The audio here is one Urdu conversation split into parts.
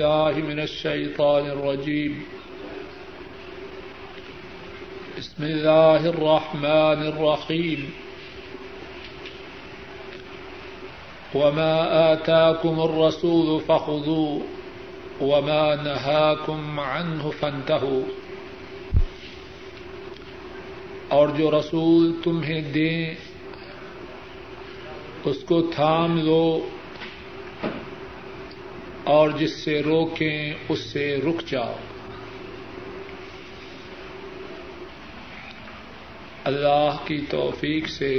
بالله من الشيطان الرجيم بسم الله الرحمن الرحيم وما آتاكم الرسول فخذوه وما نهاكم عنه فانتهوا. اور جو رسول تمہیں دیں اس کو تھام لو اور جس سے روکیں اس سے رک جاؤ. اللہ کی توفیق سے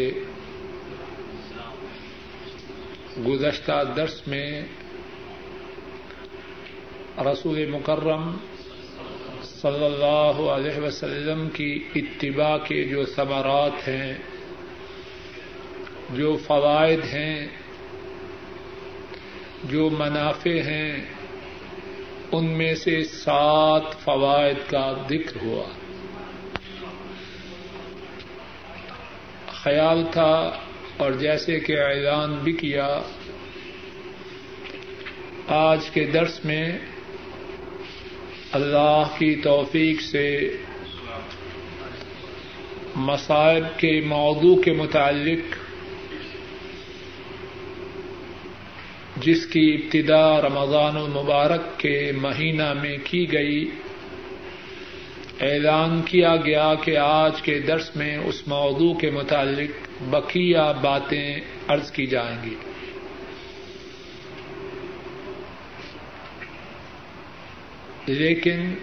گزشتہ درس میں رسول مکرم صلی اللہ علیہ وسلم کی اتباع کے جو ثمرات ہیں، جو فوائد ہیں، جو منافع ہیں، ان میں سے 7 فوائد کا ذکر ہوا. خیال تھا اور جیسے کہ اعلان بھی کیا، آج کے درس میں اللہ کی توفیق سے مصائب کے موضوع کے متعلق، جس کی ابتدا رمضان المبارک کے مہینہ میں کی گئی، اعلان کیا گیا کہ آج کے درس میں اس موضوع کے متعلق بقیہ باتیں عرض کی جائیں گی. لیکن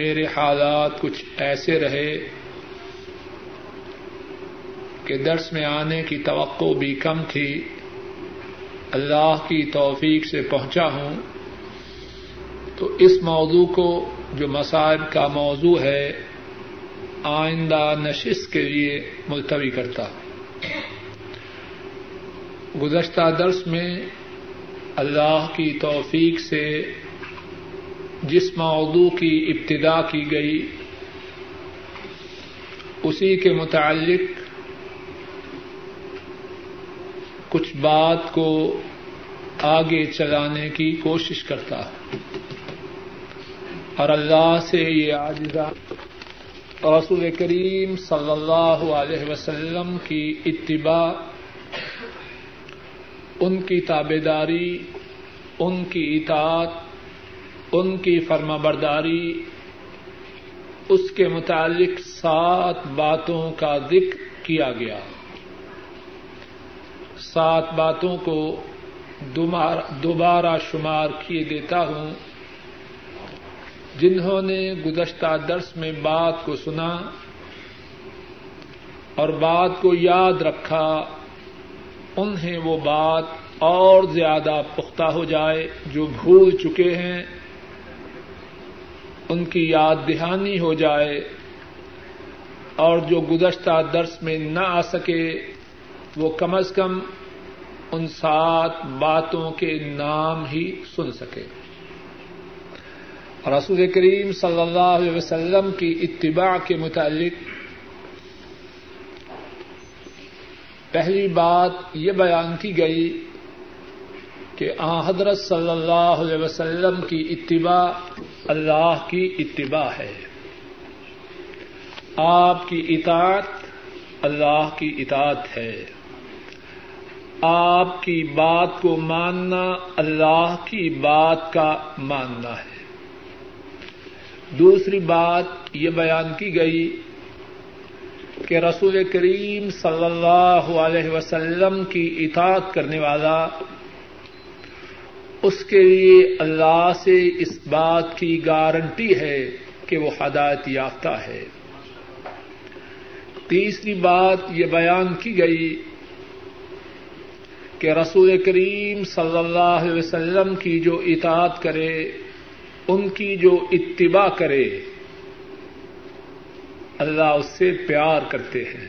میرے حالات کچھ ایسے رہے کہ درس میں آنے کی توقع بھی کم تھی. اللہ کی توفیق سے پہنچا ہوں تو اس موضوع کو، جو مصائب کا موضوع ہے، آئندہ نشست کے لیے ملتوی کرتا. گزشتہ درس میں اللہ کی توفیق سے جس موضوع کی ابتدا کی گئی اسی کے متعلق کچھ بات کو آگے چلانے کی کوشش کرتا اور اللہ سے یہ عاجزہ رسول کریم صلی اللہ علیہ وسلم کی اتباع، ان کی تابعداری، ان کی اطاعت، ان کی فرما برداری، اس کے متعلق 7 باتوں کا ذکر کیا گیا. 7 باتوں کو دوبارہ شمار کیے دیتا ہوں. جنہوں نے گزشتہ درس میں بات کو سنا اور بات کو یاد رکھا، انہیں وہ بات اور زیادہ پختہ ہو جائے. جو بھول چکے ہیں ان کی یاد دہانی ہو جائے، اور جو گزشتہ درس میں نہ آ سکے وہ کم از کم ان 7 باتوں کے نام ہی سن سکے. رسول کریم صلی اللہ علیہ وسلم کی اتباع کے متعلق پہلی بات یہ بیان کی گئی کہ آن حضرت صلی اللہ علیہ وسلم کی اتباع اللہ کی اتباع ہے، آپ کی اطاعت اللہ کی اطاعت ہے، آپ کی بات کو ماننا اللہ کی بات کا ماننا ہے. دوسری بات یہ بیان کی گئی کہ رسول کریم صلی اللہ علیہ وسلم کی اطاعت کرنے والا، اس کے لیے اللہ سے اس بات کی گارنٹی ہے کہ وہ ہدایت یافتہ ہے. تیسری بات یہ بیان کی گئی کہ رسول کریم صلی اللہ علیہ وسلم کی جو اطاعت کرے، ان کی جو اتباع کرے، اللہ اس سے پیار کرتے ہیں،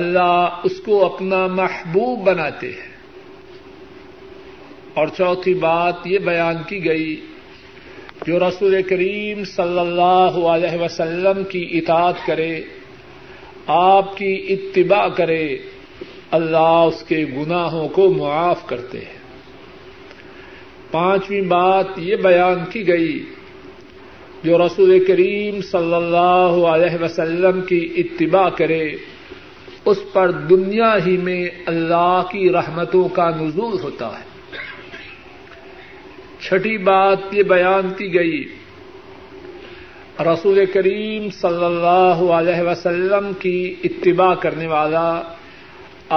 اللہ اس کو اپنا محبوب بناتے ہیں. اور چوتھی بات یہ بیان کی گئی جو رسول کریم صلی اللہ علیہ وسلم کی اطاعت کرے، آپ کی اتباع کرے، اللہ اس کے گناہوں کو معاف کرتے ہیں. پانچویں بات یہ بیان کی گئی جو رسول کریم صلی اللہ علیہ وسلم کی اتباع کرے اس پر دنیا ہی میں اللہ کی رحمتوں کا نزول ہوتا ہے۔ چھٹی بات یہ بیان کی گئی رسول کریم صلی اللہ علیہ وسلم کی اتباع کرنے والا،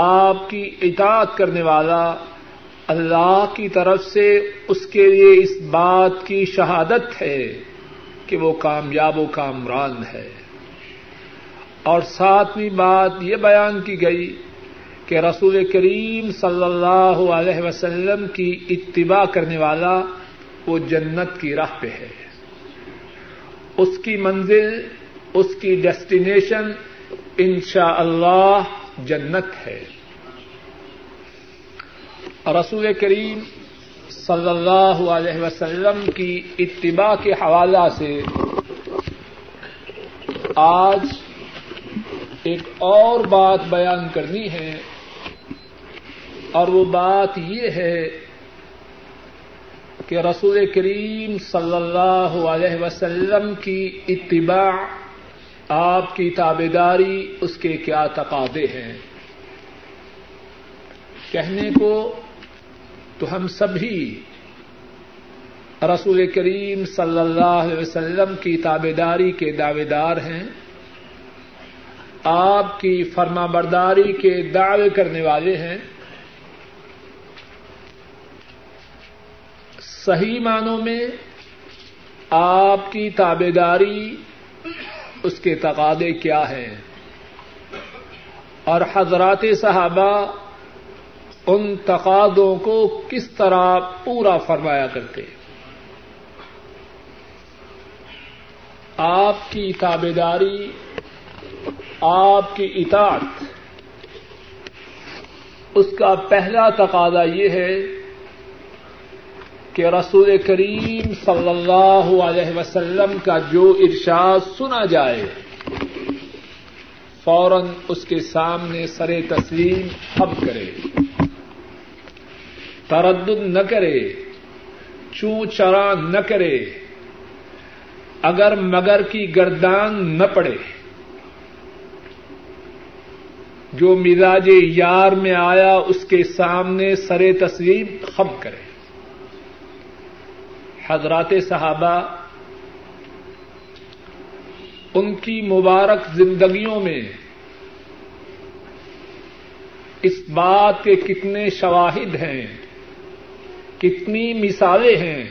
آپ کی اطاعت کرنے والا اللہ کی طرف سے اس کے لیے اس بات کی شہادت ہے کہ وہ کامیاب و کامران ہے۔ اور ساتویں بات یہ بیان کی گئی کہ رسول کریم صلی اللہ علیہ وسلم کی اتباع کرنے والا وہ جنت کی راہ پہ ہے، اس کی منزل، اس کی ڈیسٹینیشن انشاء اللہ جنت ہے۔ رسول کریم صلی اللہ علیہ وسلم کی اتباع کے حوالہ سے آج ایک اور بات بیان کرنی ہے، اور وہ بات یہ ہے کہ رسول کریم صلی اللہ علیہ وسلم کی اتباع، آپ کی تابعداری، اس کے کیا تقاضے ہیں۔ کہنے کو تو ہم سبھی رسول کریم صلی اللہ علیہ وسلم کی تابعداری کے دعوے دار ہیں، آپ کی فرما برداری کے دعوے کرنے والے ہیں۔ صحیح معنوں میں آپ کی تابعداری، اس کے تقاضے کیا ہیں، اور حضرات صحابہ ان تقاضوں کو کس طرح پورا فرمایا کرتے۔ آپ کی تابعداری، آپ کی اطاعت، اس کا پہلا تقاضا یہ ہے کہ رسول کریم صلی اللہ علیہ وسلم کا جو ارشاد سنا جائے فوراً اس کے سامنے سر تسلیم خم کرے، تردد نہ کرے، چوں چرا نہ کرے، اگر مگر کی گردان نہ پڑے، جو مزاج یار میں آیا اس کے سامنے سر تسلیم خم کرے۔ حضرات صحابہ ان کی مبارک زندگیوں میں اس بات کے کتنے شواہد ہیں، کتنی مثالیں ہیں۔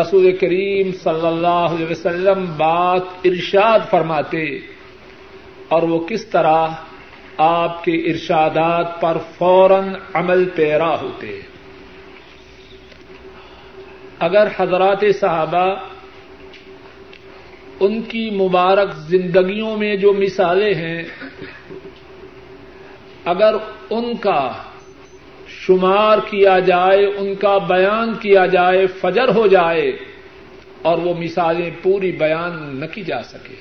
رسول کریم صلی اللہ علیہ وسلم بات ارشاد فرماتے اور وہ کس طرح آپ کے ارشادات پر فوراً عمل پیرا ہوتے۔ اگر حضرات صحابہ ان کی مبارک زندگیوں میں جو مثالیں ہیں اگر ان کا شمار کیا جائے، ان کا بیان کیا جائے، فجر ہو جائے اور وہ مثالیں پوری بیان نہ کی جا سکے۔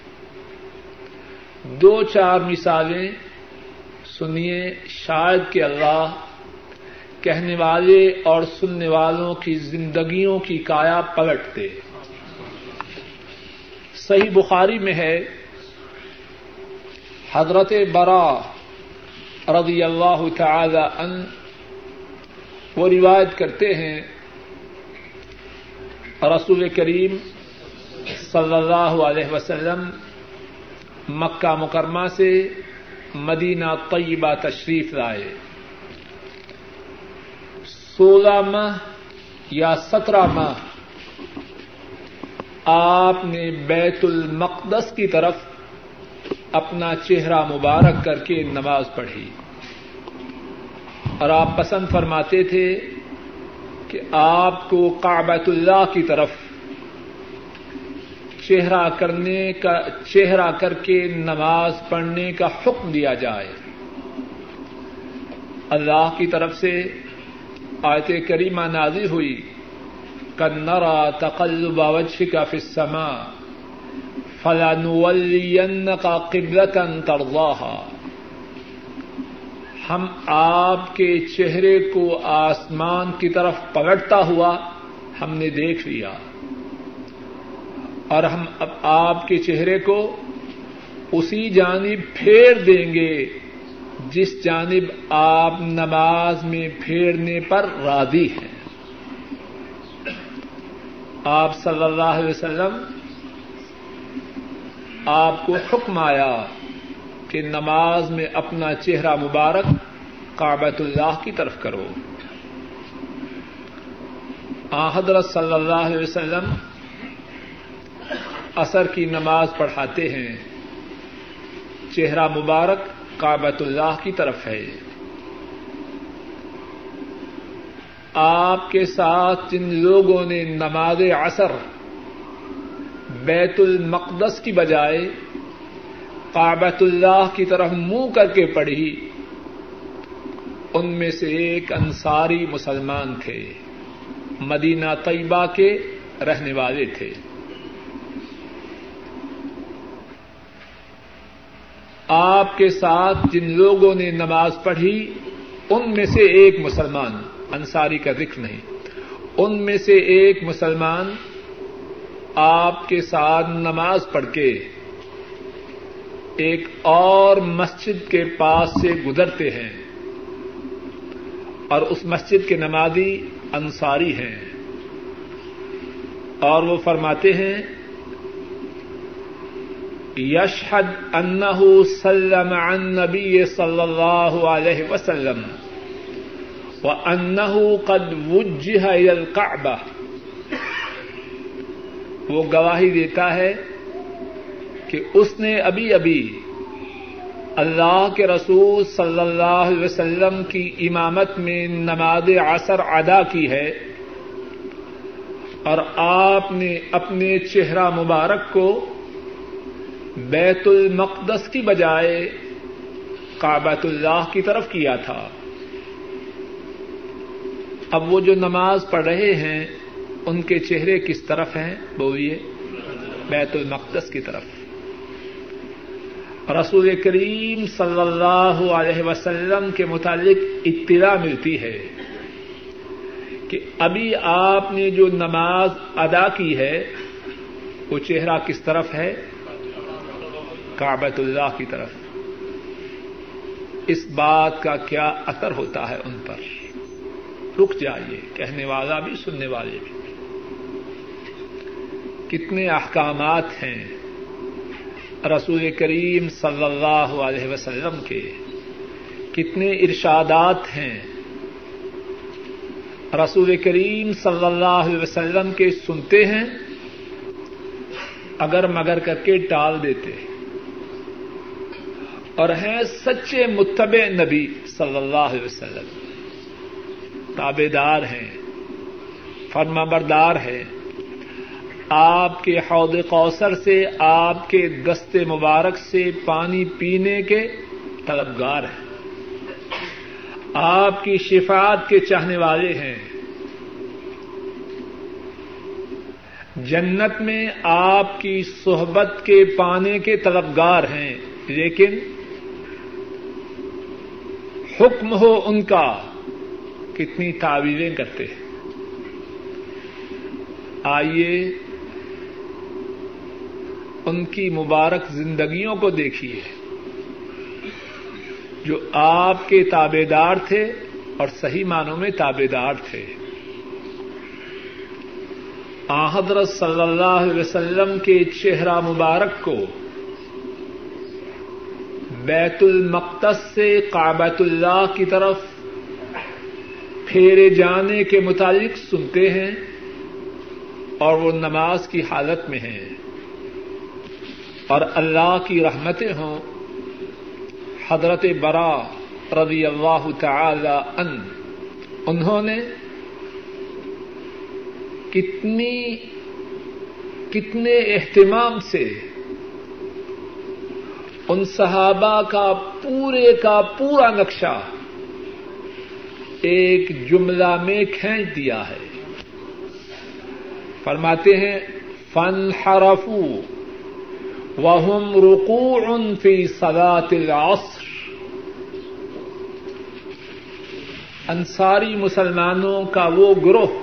دو چار مثالیں سنیے، شاید کہ اللہ کہنے والے اور سننے والوں کی زندگیوں کی کایا پلٹتے۔ صحیح بخاری میں ہے، حضرت برا رضی اللہ تعالی عنہ وہ روایت کرتے ہیں، رسول کریم صلی اللہ علیہ وسلم مکہ مکرمہ سے مدینہ طیبہ تشریف لائے، 16 ماہ یا 17 ماہ آپ نے بیت المقدس کی طرف اپنا چہرہ مبارک کر کے نماز پڑھی، اور آپ پسند فرماتے تھے کہ آپ کو کعبۃ اللہ کی طرف چہرہ کر کے نماز پڑھنے کا حکم دیا جائے۔ اللہ کی طرف سے آیت کریمہ نازل ہوئی، قَدْ نَرَى تَقَلُّبَ وَجْهِكَ فِي السَّمَاءِ فَلَنُوَلِّيَنَّكَ قِبْلَةً تَرْضَاهَا۔ ہم آپ کے چہرے کو آسمان کی طرف پلٹتا ہوا ہم نے دیکھ لیا اور ہم اب آپ کے چہرے کو اسی جانب پھیر دیں گے جس جانب آپ نماز میں پھیرنے پر راضی ہیں۔ آپ صلی اللہ علیہ وسلم آپ کو حکم آیا کہ نماز میں اپنا چہرہ مبارک کعبۃ اللہ کی طرف کرو۔ حضرت صلی اللہ علیہ وسلم عصر کی نماز پڑھاتے ہیں، چہرہ مبارک کعبۃ اللہ کی طرف ہے۔ آپ کے ساتھ جن لوگوں نے نماز عصر بیت المقدس کی بجائے کعبۃ اللہ کی طرف منہ کر کے پڑھی، ان میں سے ایک انصاری مسلمان تھے، مدینہ طیبہ کے رہنے والے تھے۔ آپ کے ساتھ جن لوگوں نے نماز پڑھی ان میں سے ایک مسلمان، انصاری کا ذکر نہیں، ان میں سے ایک مسلمان آپ کے ساتھ نماز پڑھ کے ایک اور مسجد کے پاس سے گزرتے ہیں اور اس مسجد کے نمازی انصاری ہیں، اور وہ فرماتے ہیں یشہد انہ سلم عن نبی صلی اللہ علیہ وسلم وانہ قد وجہ الی الکعبہ، وہ گواہی دیتا ہے کہ اس نے ابھی ابھی اللہ کے رسول صلی اللہ علیہ وسلم کی امامت میں نماز عصر ادا کی ہے اور آپ نے اپنے چہرہ مبارک کو بیت المقدس کی بجائے کعبۃ اللہ کی طرف کیا تھا۔ اب وہ جو نماز پڑھ رہے ہیں ان کے چہرے کس طرف ہیں؟ بولیے، بیت المقدس کی طرف۔ رسول کریم صلی اللہ علیہ وسلم کے متعلق اطلاع ملتی ہے کہ ابھی آپ نے جو نماز ادا کی ہے وہ چہرہ کس طرف ہے؟ کعبۃ اللہ کی طرف۔ اس بات کا کیا اثر ہوتا ہے ان پر؟ رک جائیے، کہنے والا بھی سننے والے بھی۔ کتنے احکامات ہیں رسول کریم صلی اللہ علیہ وسلم کے، کتنے ارشادات ہیں رسول کریم صلی اللہ علیہ وسلم کے، سنتے ہیں اگر مگر کر کے ٹال دیتے اور ہیں سچے متبع نبی صلی اللہ علیہ وسلم، تابع دار ہیں، فرما بردار ہیں۔ آپ کے حوض کوثر سے، آپ کے دست مبارک سے پانی پینے کے طلبگار ہیں، آپ کی شفاعت کے چاہنے والے ہیں، جنت میں آپ کی صحبت کے پانے کے طلبگار ہیں، لیکن حکم ہو ان کا کتنی تعویلیں کرتے ہیں۔ آئیے ان کی مبارک زندگیوں کو دیکھیے جو آپ کے تابع دار تھے اور صحیح معنوں میں تابع دار تھے۔ حضرت صلی اللہ علیہ وسلم کے چہرہ مبارک کو بیت المقدس سے کعبۃ اللہ کی طرف پھیرے جانے کے متعلق سنتے ہیں اور وہ نماز کی حالت میں ہیں، اور اللہ کی رحمتیں ہوں، حضرت برا رضی اللہ تعالی عنہ، انہوں نے کتنے اہتمام سے ان صحابہ کا پورا نقشہ ایک جملہ میں کھینچ دیا ہے۔ فرماتے ہیں فَانْحَرَفُوا وَهُمْ رُقُوعٌ فِي صَلَاةِ الْعَصْرِ، انصاری مسلمانوں کا وہ گروہ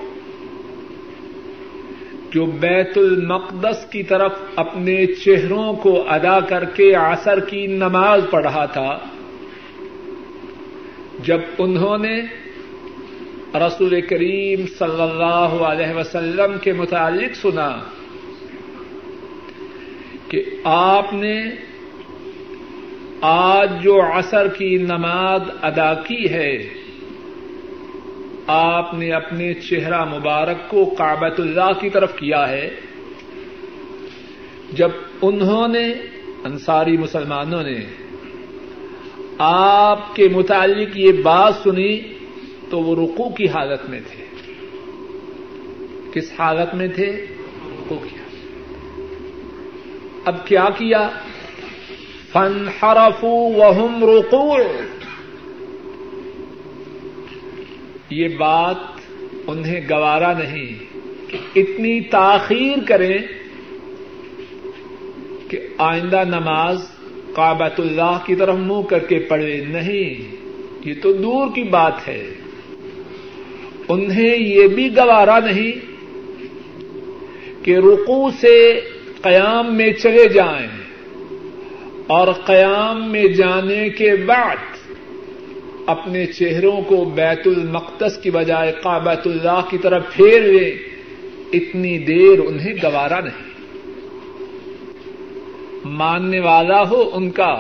جو بیت المقدس کی طرف اپنے چہروں کو ادا کر کے عصر کی نماز پڑھ رہا تھا، جب انہوں نے رسول کریم صلی اللہ علیہ وسلم کے متعلق سنا کہ آپ نے آج جو عصر کی نماز ادا کی ہے آپ نے اپنے چہرہ مبارک کو کعبۃ اللہ کی طرف کیا ہے، جب انہوں نے انصاری مسلمانوں نے آپ کے متعلق یہ بات سنی تو وہ رکوع کی حالت میں تھے۔ کس حالت میں تھے؟ رکوع کی حالت۔ اب کیا کیا؟ فانحرفوا وهم رکوع، یہ بات انہیں گوارا نہیں کہ اتنی تاخیر کریں کہ آئندہ نماز کعبۃ اللہ کی طرف منہ کر کے پڑھے، نہیں، یہ تو دور کی بات ہے۔ انہیں یہ بھی گوارا نہیں کہ رکوع سے قیام میں چلے جائیں اور قیام میں جانے کے بعد اپنے چہروں کو بیت المقدس کی بجائے کعبۃ اللہ کی طرف پھیر لے، اتنی دیر انہیں گوارا نہیں۔ ماننے والا ہو ان کا،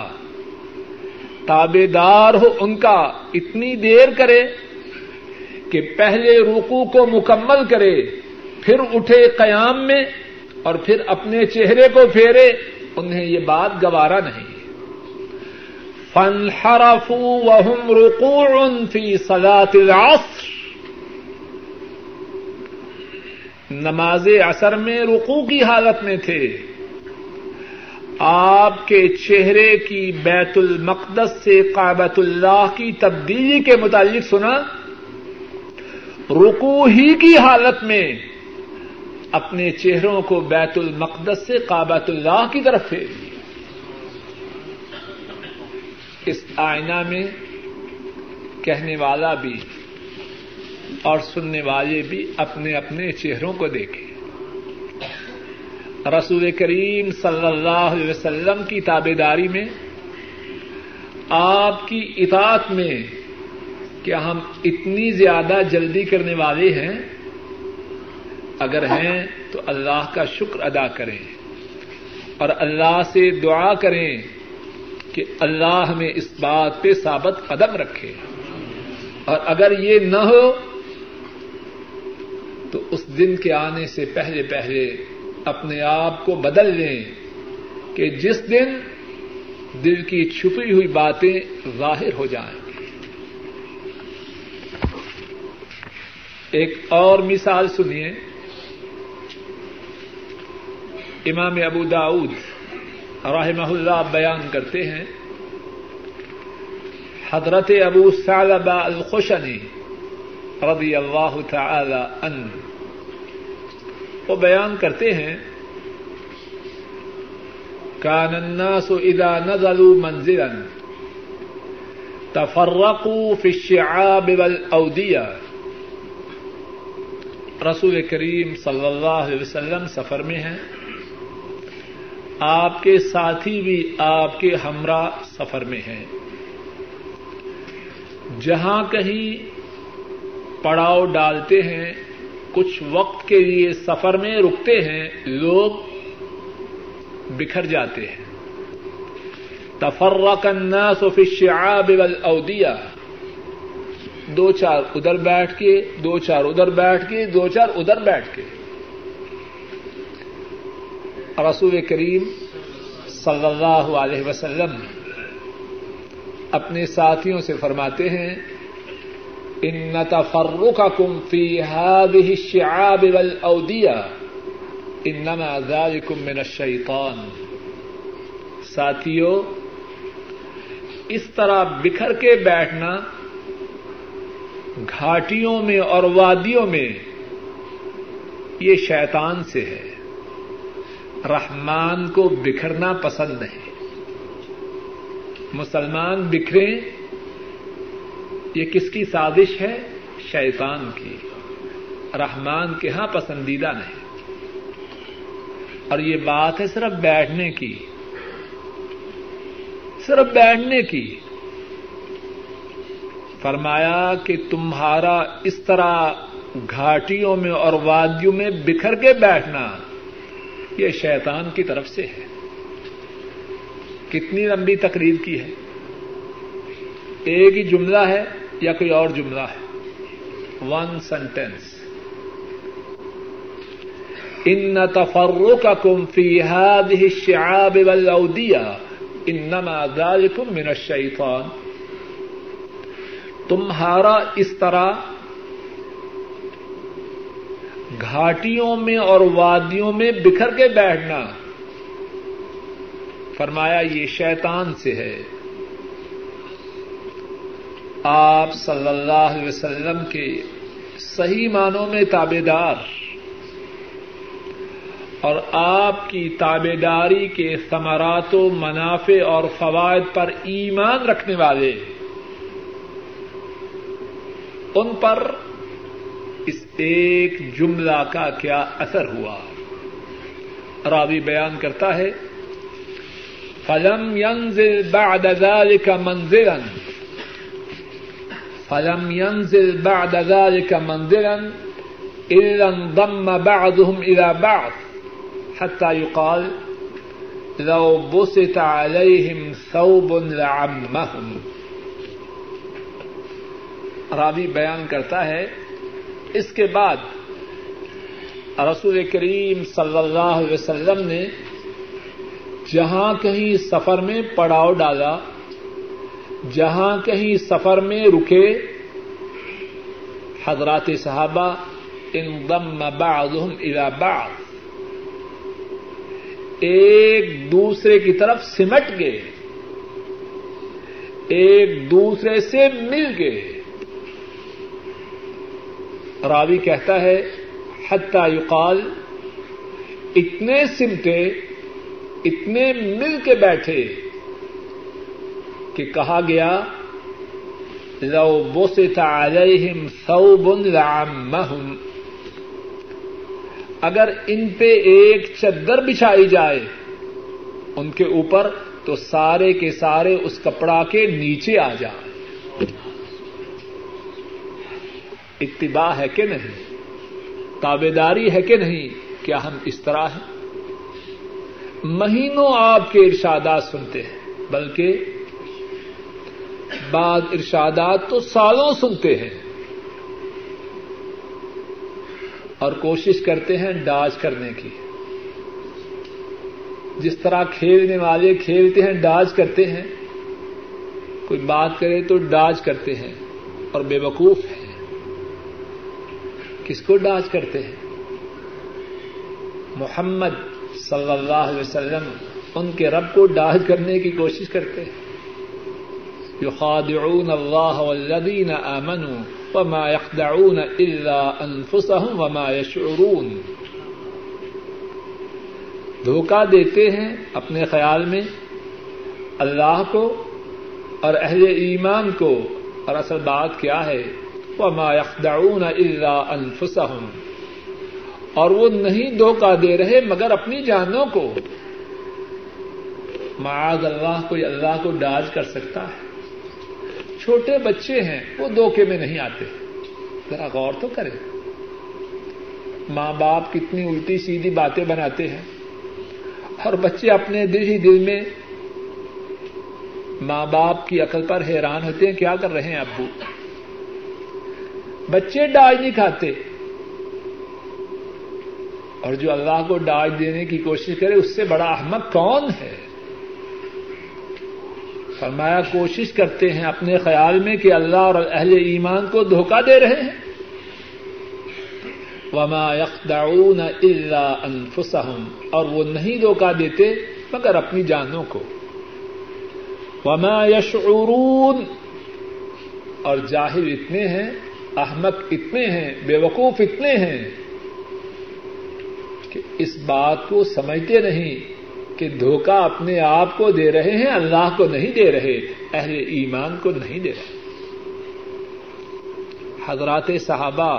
تابع دار ہو ان کا، اتنی دیر کرے کہ پہلے رکوع کو مکمل کرے، پھر اٹھے قیام میں اور پھر اپنے چہرے کو پھیرے، انہیں یہ بات گوارا نہیں۔ فانحرفوا وهم رکوع فی صلاة العصر، نماز عصر میں رکوع کی حالت میں تھے، آپ کے چہرے کی بیت المقدس سے کعبۃ اللہ کی تبدیلی کے متعلق سنا، رکوع ہی کی حالت میں اپنے چہروں کو بیت المقدس سے کعبۃ اللہ کی طرف پھیر لیا۔ اس آئینہ میں کہنے والا بھی اور سننے والے بھی اپنے اپنے چہروں کو دیکھیں۔ رسول کریم صلی اللہ علیہ وسلم کی تابعداری میں، آپ کی اطاعت میں، کیا ہم اتنی زیادہ جلدی کرنے والے ہیں؟ اگر ہیں تو اللہ کا شکر ادا کریں اور اللہ سے دعا کریں کہ اللہ ہمیں اس بات پہ ثابت قدم رکھے، اور اگر یہ نہ ہو تو اس دن کے آنے سے پہلے پہلے اپنے آپ کو بدل لیں کہ جس دن دل کی چھپی ہوئی باتیں ظاہر ہو جائیں۔ ایک اور مثال سنیے، امام ابو داؤد رحمہ اللہ بیان کرتے ہیں، حضرت ابو ثعلبہ الخشنی رضی اللہ تعالی عنہ وہ بیان کرتے ہیں، کان الناس اذا نزلوا منزلا تفرقوا فی الشعاب والاودیہ۔ رسول کریم صلی اللہ علیہ وسلم سفر میں ہیں، آپ کے ساتھی بھی آپ کے ہمراہ سفر میں ہیں، جہاں کہیں پڑاؤ ڈالتے ہیں، کچھ وقت کے لیے سفر میں رکتے ہیں، لوگ بکھر جاتے ہیں۔ تفرق الناس فی الشعاب والاودیہ، دو چار ادھر بیٹھ کے، دو چار ادھر بیٹھ کے، دو چار ادھر بیٹھ کے۔ رسول کریم صلی اللہ علیہ وسلم اپنے ساتھیوں سے فرماتے ہیں، ان تفرقکم فی هذه الشعاب والاودیہ انما ذلکم من الشیطان۔ ساتھیو، اس طرح بکھر کے بیٹھنا گھاٹیوں میں اور وادیوں میں یہ شیطان سے ہے، رحمان کو بکھرنا پسند نہیں۔ مسلمان بکھریں یہ کس کی سازش ہے؟ شیطان کی. رحمان کے ہاں پسندیدہ نہیں. اور یہ بات ہے صرف بیٹھنے کی، صرف بیٹھنے کی. فرمایا کہ تمہارا اس طرح گھاٹیوں میں اور وادیوں میں بکھر کے بیٹھنا یہ شیطان کی طرف سے ہے. کتنی لمبی تقریر کی ہے، ایک ہی جملہ ہے یا کوئی اور جملہ ہے، ون سینٹینس. ان تفرقکم فی ہذه الشعاب والاودیہ انما ذلکم من الشیطان. تمہارا اس طرح گھاٹیوں میں اور وادیوں میں بکھر کے بیٹھنا، فرمایا یہ شیطان سے ہے. آپ صلی اللہ علیہ وسلم کے صحیح معنوں میں تابع دار اور آپ کی تابع داری کے ثمرات و منافع اور فوائد پر ایمان رکھنے والے، ان پر اس ایک جملہ کا کیا اثر ہوا. راوی بیان کرتا ہے فَلَمْ يَنزِلْ بَعْدَ ذَلِكَ مَنزِلًا إِلَّا انضَمَّ بَعْضُهُمْ إِلَى بَعْضٍ حَتَّى يُقَالَ لَوْ بُسِطَ عَلَيْهِمْ ثَوْبٌ لَعَمَّهُمْ. راوی بیان کرتا ہے اس کے بعد رسول کریم صلی اللہ علیہ وسلم نے جہاں کہیں سفر میں پڑاؤ ڈالا، جہاں کہیں سفر میں رکے، حضرات صحابہ انضم بعضهم الى بعض، ایک دوسرے کی طرف سمٹ گئے، ایک دوسرے سے مل گئے. راوی کہتا ہے حتی یقال، اتنے سمٹے، اتنے مل کے بیٹھے کہ کہا گیا لو بسط علیہم ثوب لعمہم، اگر ان پہ ایک چادر بچھائی جائے ان کے اوپر تو سارے کے سارے اس کپڑا کے نیچے آ جائیں. اتباع ہے کہ نہیں؟ تابع داری ہے کہ نہیں؟ کیا ہم اس طرح ہیں؟ مہینوں آپ کے ارشادات سنتے ہیں، بلکہ بعض ارشادات تو سالوں سنتے ہیں، اور کوشش کرتے ہیں ڈاج کرنے کی. جس طرح کھیلنے والے کھیلتے ہیں، ڈاج کرتے ہیں، کوئی بات کرے تو ڈاج کرتے ہیں اور بے وقوف ہیں. کس کو ڈاج کرتے ہیں؟ محمد صلی اللہ علیہ وسلم ان کے رب کو ڈاج کرنے کی کوشش کرتے ہیں. یخادعون اللہ والذین آمنوا وما یخدعون الا انفسهم وما یشعرون. دھوکہ دیتے ہیں اپنے خیال میں اللہ کو اور اہل ایمان کو، اور اصل بات کیا ہے؟ وما یخدعون الا انفسهم، اور وہ نہیں دھوکہ دے رہے مگر اپنی جانوں کو. معاذ اللہ کوئی اللہ کو ڈاج کر سکتا ہے؟ چھوٹے بچے ہیں، وہ دھوکے میں نہیں آتے. ذرا غور تو کریں، ماں باپ کتنی الٹی سیدھی باتیں بناتے ہیں اور بچے اپنے دل ہی دل میں ماں باپ کی عقل پر حیران ہوتے ہیں کیا کر رہے ہیں ابو. بچے ڈاج نہیں کھاتے، اور جو اللہ کو ڈاج دینے کی کوشش کرے اس سے بڑا احمق کون ہے. فرمایا کوشش کرتے ہیں اپنے خیال میں کہ اللہ اور اہل ایمان کو دھوکہ دے رہے ہیں. وما یخدعون الا انفسهم، اور وہ نہیں دھوکہ دیتے مگر اپنی جانوں کو. وما یشعرون، اور جاہل اتنے ہیں، احمق اتنے ہیں، بیوقوف اتنے ہیں کہ اس بات کو سمجھتے نہیں کہ دھوکہ اپنے آپ کو دے رہے ہیں، اللہ کو نہیں دے رہے، اہل ایمان کو نہیں دے رہے. حضرات صحابہ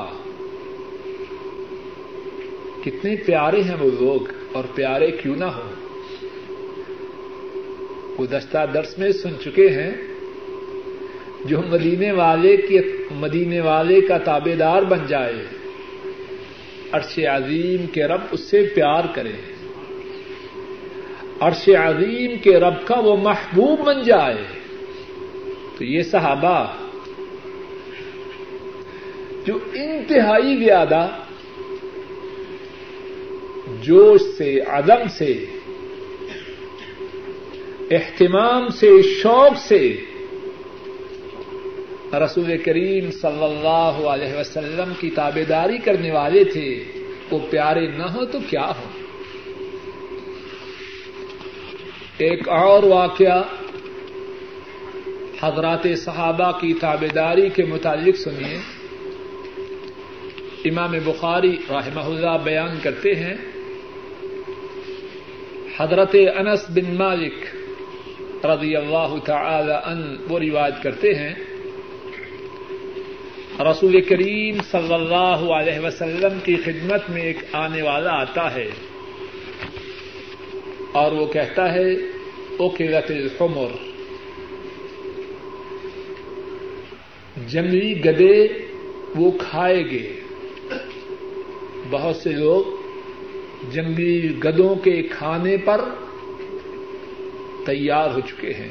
کتنے پیارے ہیں وہ لوگ, اور پیارے کیوں نہ ہوں. گزشتہ درس میں سن چکے ہیں جو مدینے والے کا تابع دار بن جائے عرش عظیم کے رب اس سے پیار کرے, عرش عظیم کے رب کا وہ محبوب بن جائے. تو یہ صحابہ جو انتہائی زیادہ جوش سے, عزم سے, اہتمام سے, شوق سے رسول کریم صلی اللہ علیہ وسلم کی تابعداری کرنے والے تھے, وہ پیارے نہ ہو تو کیا ہو. ایک اور واقعہ حضرات صحابہ کی تابعداری کے متعلق سنیے. امام بخاری رحمہ اللہ بیان کرتے ہیں حضرت انس بن مالک رضی اللہ تعالی عنہ وہ روایت کرتے ہیں رسول کریم صلی اللہ علیہ وسلم کی خدمت میں ایک آنے والا آتا ہے اور وہ کہتا ہے اکلت الحمر, جنگلی گدے وہ کھائے گئے. بہت سے لوگ جنگلی گدوں کے کھانے پر تیار ہو چکے ہیں.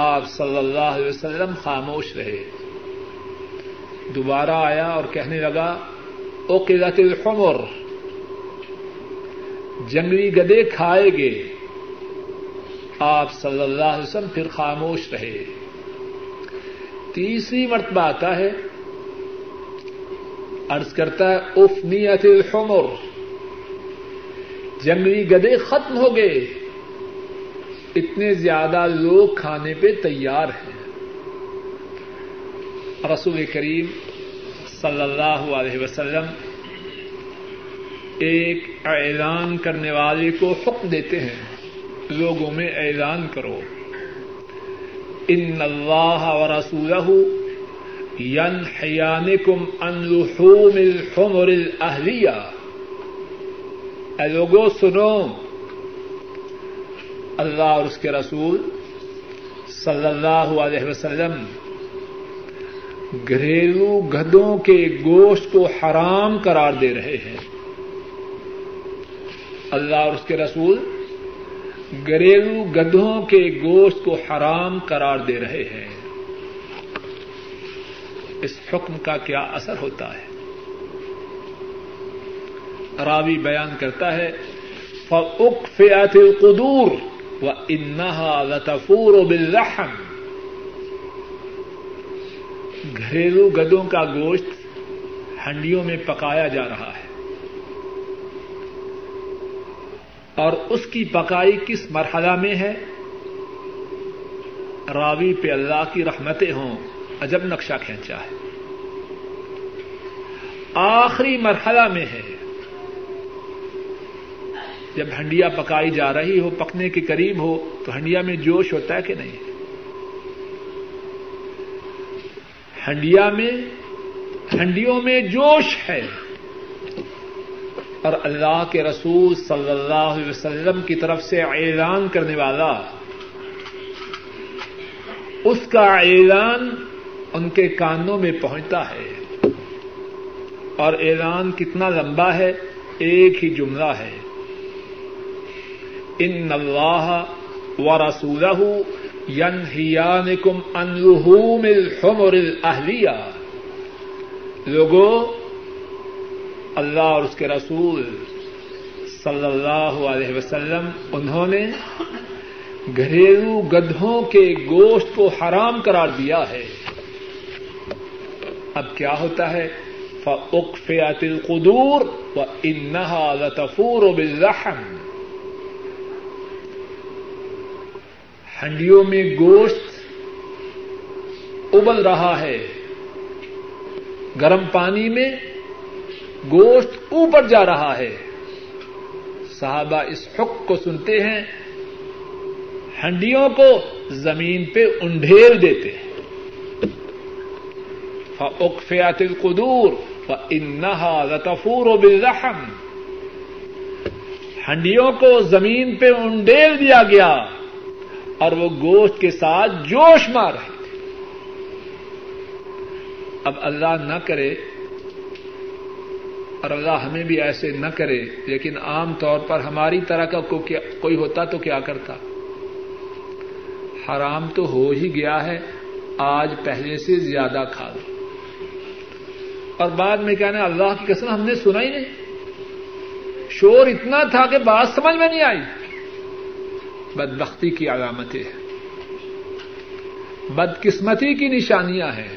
آپ صلی اللہ علیہ وسلم خاموش رہے. دوبارہ آیا اور کہنے لگا اکلت الحمر, جنگلی گدے کھائے گئے. آپ صلی اللہ علیہ وسلم پھر خاموش رہے. تیسری مرتبہ آتا ہے عرض کرتا ہے افنیت الحمر, جنگلی گدے ختم ہو گئے, اتنے زیادہ لوگ کھانے پہ تیار ہیں. رسول کریم صلی اللہ علیہ وسلم ایک اعلان کرنے والے کو حکم دیتے ہیں لوگوں میں اعلان کرو ان اللہ ورسولہ ینحیانکم عن لحوم الحمر الاہلیہ. اے لوگو سنو, اللہ اور اس کے رسول صلی اللہ علیہ وسلم گھریلو گدھوں کے گوشت کو حرام قرار دے رہے ہیں. اللہ اور اس کے رسول گھریلو گدھوں کے گوشت کو حرام قرار دے رہے ہیں. اس حکم کا کیا اثر ہوتا ہے؟ راوی بیان کرتا ہے فَأُقْفِئَتِ الْقُدُورُ وَإِنَّهَا لَتَفُورُ بِاللَّحْمِ, گھریلو گدوں کا گوشت ہنڈیوں میں پکایا جا رہا ہے اور اس کی پکائی کس مرحلہ میں ہے؟ راوی پہ اللہ کی رحمتیں ہوں, عجب نقشہ کھینچا ہے. آخری مرحلہ میں ہے, جب ہنڈیا پکائی جا رہی ہو, پکنے کے قریب ہو تو ہنڈیا میں جوش ہوتا ہے کہ نہیں؟ ہنڈیوں میں جوش ہے اور اللہ کے رسول صلی اللہ علیہ وسلم کی طرف سے اعلان کرنے والا, اس کا اعلان ان کے کانوں میں پہنچتا ہے. اور اعلان کتنا لمبا ہے, ایک ہی جملہ ہے ان اللہ ورسولہ ینہیانکم عن لحوم الحمر الاہلیہ. لوگو, اللہ اور اس کے رسول صلی اللہ علیہ وسلم انہوں نے گھریلو گدھوں کے گوشت کو حرام قرار دیا ہے. اب کیا ہوتا ہے؟ فَأُقْفِئَتِ الْقُدُورُ وَإِنَّهَا لَتَفُورُ بِاللَّحْمِ, ہنڈیوں میں گوشت ابل رہا ہے, گرم پانی میں گوشت اوپر جا رہا ہے. صحابہ اس حق کو سنتے ہیں, ہنڈیوں کو زمین پہ انڈھیل دیتے ہیں. فأقفعت القدور فإنها لتفور بالرحم. ہنڈیوں کو زمین پہ انڈیل دیا گیا اور وہ گوشت کے ساتھ جوش مار رہے تھے. اب اللہ نہ کرے اور اللہ ہمیں بھی ایسے نہ کرے, لیکن عام طور پر ہماری طرح کا کوئی ہوتا تو کیا کرتا؟ حرام تو ہو ہی گیا ہے, آج پہلے سے زیادہ کھا لو اور بعد میں کہنا اللہ کی قسم ہم نے سنا ہی نہیں, شور اتنا تھا کہ بات سمجھ میں نہیں آئی. بدبختی کی علامتیں ہیں, بدقسمتی کی نشانیاں ہیں,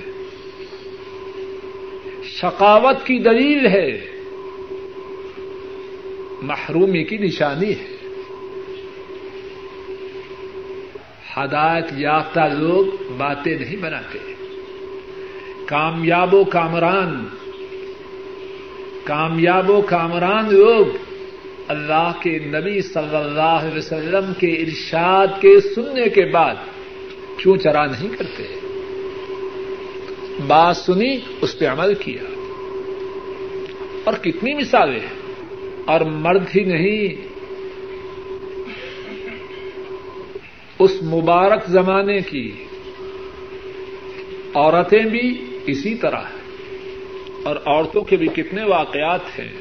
شقاوت کی دلیل ہے, محرومی کی نشانی ہے. ہدایت یافتہ لوگ باتیں نہیں بناتے, کامیاب و کامران لوگ اللہ کے نبی صلی اللہ علیہ وسلم کے ارشاد کے سننے کے بعد کیوں چرا نہیں کرتے؟ بات سنی, اس پہ عمل کیا. اور کتنی مثالیں ہیں. اور مرد ہی نہیں, اس مبارک زمانے کی عورتیں بھی اسی طرح ہیں. اور عورتوں کے بھی کتنے واقعات ہیں.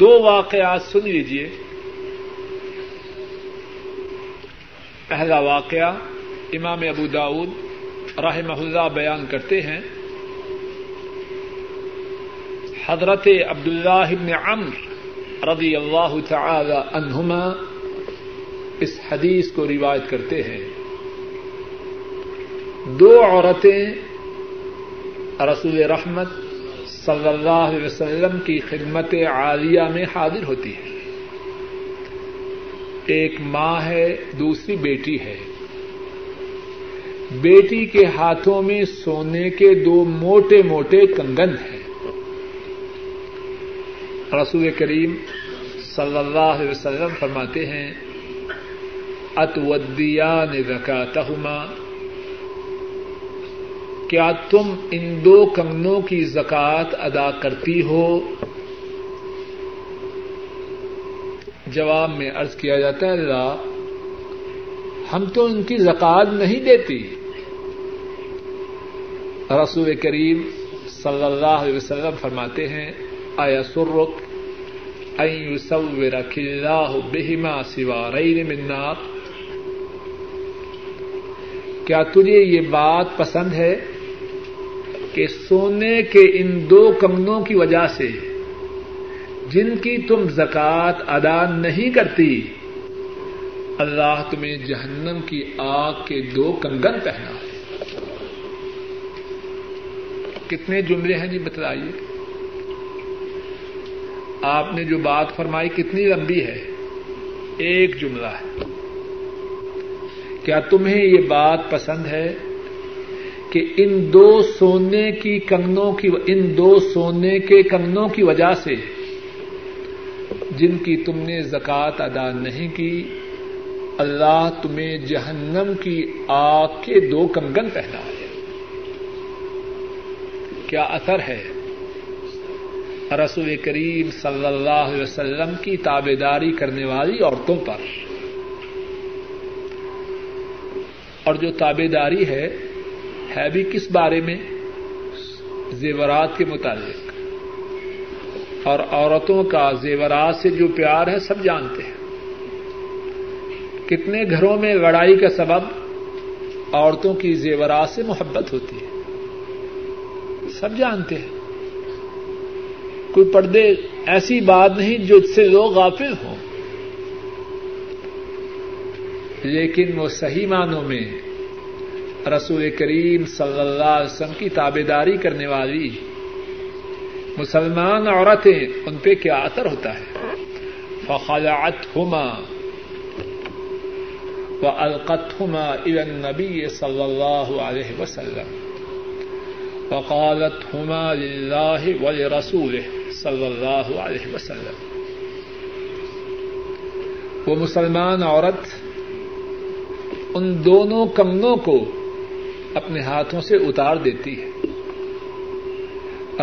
دو واقعات سن لیجئے. پہلا واقعہ امام ابو داؤد رحمہ اللہ بیان کرتے ہیں, حضرت عبداللہ بن عمرو رضی اللہ تعالی عنہما اس حدیث کو روایت کرتے ہیں. دو عورتیں رسول رحمت صلی اللہ علیہ وسلم کی خدمت عالیہ میں حاضر ہوتی ہیں. ایک ماں ہے, دوسری بیٹی ہے. بیٹی کے ہاتھوں میں سونے کے دو موٹے موٹے کنگن ہیں. رسول کریم صلی اللہ علیہ وسلم فرماتے ہیں اتودیان زکاتہما, کیا تم ان دو کنگنوں کی زکات ادا کرتی ہو؟ جواب میں عرض کیا جاتا ہے اللہ ہم تو ان کی زکات نہیں دیتی. رسول کریم صلی اللہ علیہ وسلم فرماتے ہیں ایسرک ان یصورک اللہ بہما سوارین من نار, کیا تجھے یہ بات پسند ہے کہ سونے کے ان دو کنگنوں کی وجہ سے جن کی تم زکوٰۃ ادا نہیں کرتی اللہ تمہیں جہنم کی آگ کے دو کنگن پہنا ہے؟ کتنے جملے ہیں جی بتلائیے. آپ نے جو بات فرمائی کتنی لمبی ہے, ایک جملہ ہے. کیا تمہیں یہ بات پسند ہے کہ ان دو سونے کے کنگنوں کی وجہ سے جن کی تم نے زکوٰۃ ادا نہیں کی اللہ تمہیں جہنم کی آگ کے دو کنگن پہنائے؟ کیا اثر ہے؟ رسول کریم صلی اللہ علیہ وسلم کی تابعداری کرنے والی عورتوں پر. اور جو تابعداری ہے بھی کس بارے میں؟ زیورات کے متعلق. اور عورتوں کا زیورات سے جو پیار ہے سب جانتے ہیں. کتنے گھروں میں لڑائی کا سبب عورتوں کی زیورات سے محبت ہوتی ہے, سب جانتے ہیں. کوئی پردے ایسی بات نہیں جو اس سے لوگ غافل ہوں, لیکن وہ صحیح معنوں میں رسول کریم صلی اللہ علیہ وسلم کی تابعداری کرنے والی مسلمان عورتیں, ان پہ کیا اثر ہوتا ہے؟ فخلعتهما وألقتهما إلى النبي صلی اللہ علیہ وسلم وقالتهما لله ولرسوله صلی اللہ علیہ وسلم. وہ مسلمان عورت ان دونوں کنگنوں کو اپنے ہاتھوں سے اتار دیتی ہے,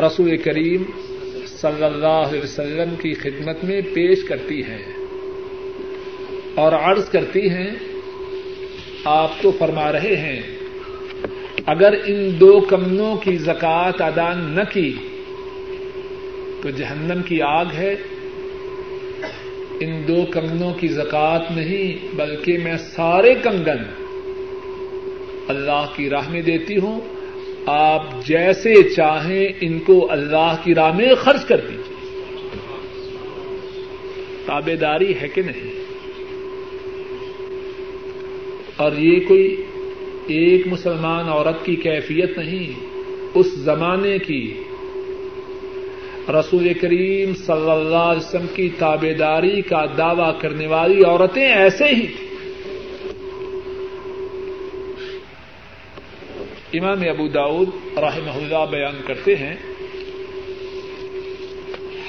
رسول کریم صلی اللہ علیہ وسلم کی خدمت میں پیش کرتی ہیں اور عرض کرتی ہیں, آپ تو فرما رہے ہیں اگر ان دو کمنوں کی زکوٰۃ ادا نہ کی تو جہنم کی آگ ہے, ان دو کنگنوں کی زکوٰۃ نہیں بلکہ میں سارے کنگن اللہ کی راہ میں دیتی ہوں, آپ جیسے چاہیں ان کو اللہ کی راہ میں خرچ کر دیجیے. تابے داری ہے کہ نہیں؟ اور یہ کوئی ایک مسلمان عورت کی کیفیت نہیں, اس زمانے کی رسول کریم صلی اللہ علیہ وسلم کی تابے داری کا دعویٰ کرنے والی عورتیں ایسے ہی تھیں. امام ابو داؤد رحمہ اللہ بیان کرتے ہیں,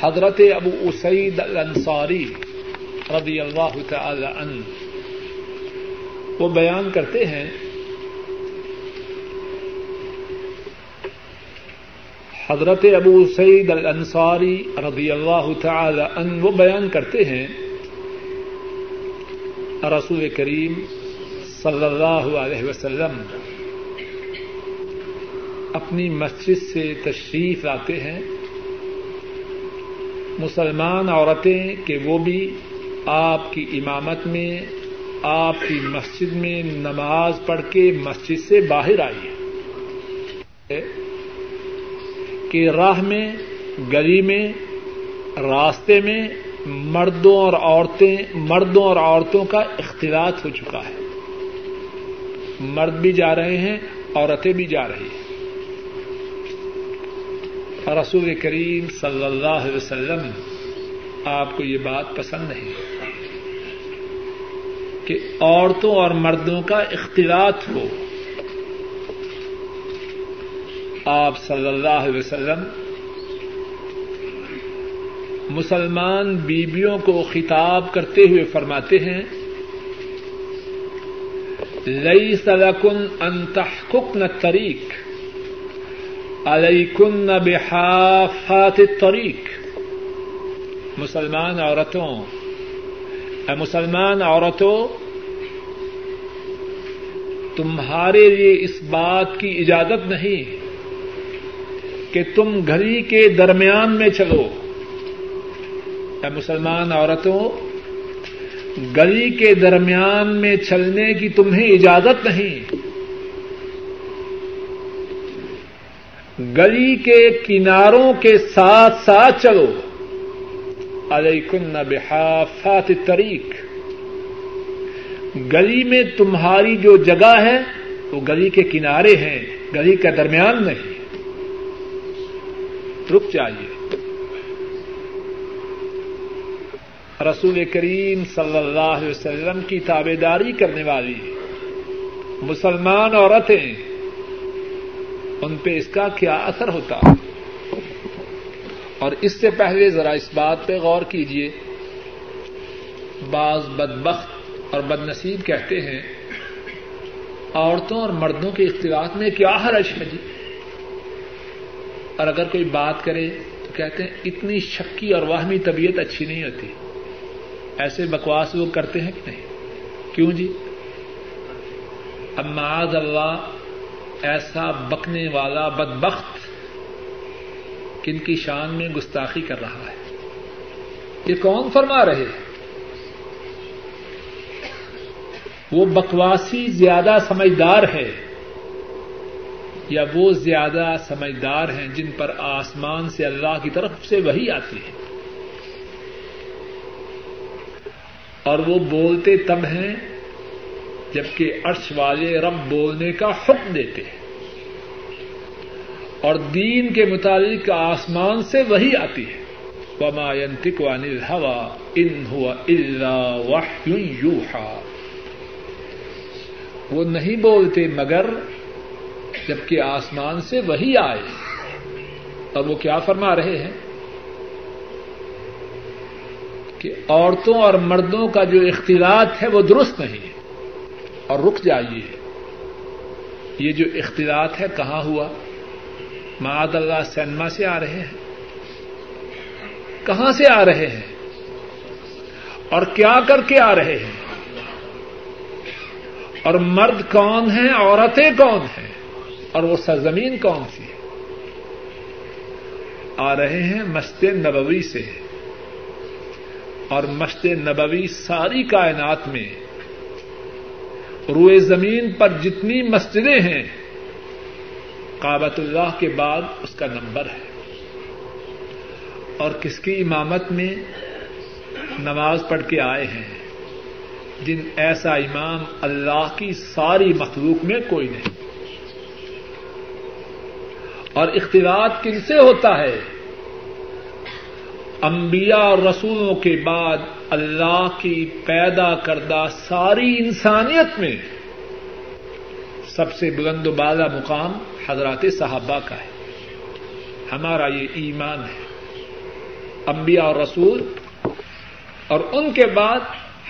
حضرت ابو اسید الانصاری رضی اللہ تعالی عنہ وہ بیان کرتے ہیں, حضرت ابو سعید الانصاری رضی اللہ تعالی عنہ وہ بیان کرتے ہیں رسول کریم صلی اللہ علیہ وسلم اپنی مسجد سے تشریف لاتے ہیں, مسلمان عورتیں کہ وہ بھی آپ کی امامت میں آپ کی مسجد میں نماز پڑھ کے مسجد سے باہر آئی ہیں کہ راہ میں, گلی میں, راستے میں مردوں اور عورتوں کا اختلاط ہو چکا ہے, مرد بھی جا رہے ہیں عورتیں بھی جا رہی ہیں. رسول کریم صلی اللہ علیہ وسلم آپ کو یہ بات پسند نہیں کہ عورتوں اور مردوں کا اختلاط ہو. آپ صلی اللہ علیہ وسلم مسلمان بیبیوں کو خطاب کرتے ہوئے فرماتے ہیں, لَيْسَ لَكُنْ أَن تَحْقُقْنَ الطَّرِيقَ عَلَيْكُنَّ بِحَافَّاتِ الطَّرِيقِ. مسلمان عورتوں تمہارے لیے اس بات کی اجازت نہیں کہ تم گھڑی کے درمیان میں چلو. اے مسلمان عورتوں, گلی کے درمیان میں چلنے کی تمہیں اجازت نہیں, گلی کے کناروں کے ساتھ ساتھ چلو. علیکن بحافات الطریق, گلی میں تمہاری جو جگہ ہے وہ گلی کے کنارے ہیں, گلی کا درمیان نہیں, رک جائیے. رسول کریم صلی اللہ علیہ وسلم کی تابع داری کرنے والی مسلمان عورتیں, ان پہ اس کا کیا اثر ہوتا. اور اس سے پہلے ذرا اس بات پہ غور کیجیے, بعض بدبخت اور بدنصیب کہتے ہیں عورتوں اور مردوں کے اختلاط میں کیا حرج ہے جی, اور اگر کوئی بات کرے تو کہتے ہیں اتنی شکی اور واہمی طبیعت اچھی نہیں ہوتی. ایسے بکواس لوگ کرتے ہیں کہ نہیں, کیوں جی؟ اب معاذ اللہ ایسا بکنے والا بدبخت کن کی شان میں گستاخی کر رہا ہے, یہ کون فرما رہے ہیں؟ وہ بکواسی زیادہ سمجھدار ہے یا وہ زیادہ سمجھدار ہیں جن پر آسمان سے اللہ کی طرف سے وحی آتی ہے, اور وہ بولتے تب ہیں جبکہ عرش والے رب بولنے کا حکم دیتے ہیں اور دین کے متعلق آسمان سے وحی آتی ہے. وَمَا يَنْتِقُ عَنِ الْهَوَىٰ إِنْ هُوَ إِلَّا وَحْيٌ يُوحَىٰ, وہ نہیں بولتے مگر جبکہ آسمان سے وحی آئے. اور وہ کیا فرما رہے ہیں کہ عورتوں اور مردوں کا جو اختلاط ہے وہ درست نہیں ہے اور رک جائیے. یہ جو اختلاط ہے کہاں ہوا؟ معاذ اللہ سینما سے آ رہے ہیں، کہاں سے آ رہے ہیں اور کیا کر کے آ رہے ہیں؟ اور مرد کون ہیں، عورتیں کون ہیں، اور وہ سرزمین کون سی ہے؟ آ رہے ہیں مسجد نبوی سے، اور مسجد نبوی ساری کائنات میں روئے زمین پر جتنی مسجدیں ہیں کعبۃ اللہ کے بعد اس کا نمبر ہے، اور کس کی امامت میں نماز پڑھ کے آئے ہیں، جن ایسا امام اللہ کی ساری مخلوق میں کوئی نہیں۔ اور اختلاط کن سے ہوتا ہے؟ انبیاء اور رسولوں کے بعد اللہ کی پیدا کردہ ساری انسانیت میں سب سے بلند و بالا مقام حضرات صحابہ کا ہے۔ ہمارا یہ ایمان ہے، انبیاء اور رسول اور ان کے بعد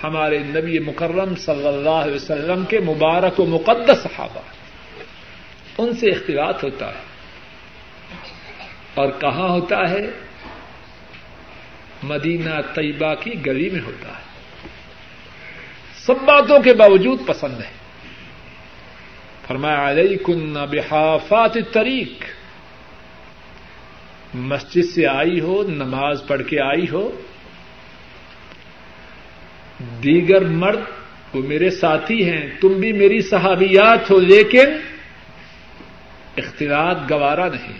ہمارے نبی مکرم صلی اللہ علیہ وسلم کے مبارک و مقدس صحابہ، ان سے اختلاط ہوتا ہے۔ اور کہاں ہوتا ہے؟ مدینہ طیبہ کی گلی میں ہوتا ہے۔ سب باتوں کے باوجود پسند ہے۔ فرمایا علیکن بحافات الطریق، مسجد سے آئی ہو، نماز پڑھ کے آئی ہو، دیگر مرد وہ میرے ساتھی ہیں، تم بھی میری صحابیات ہو، لیکن اختلاط گوارا نہیں۔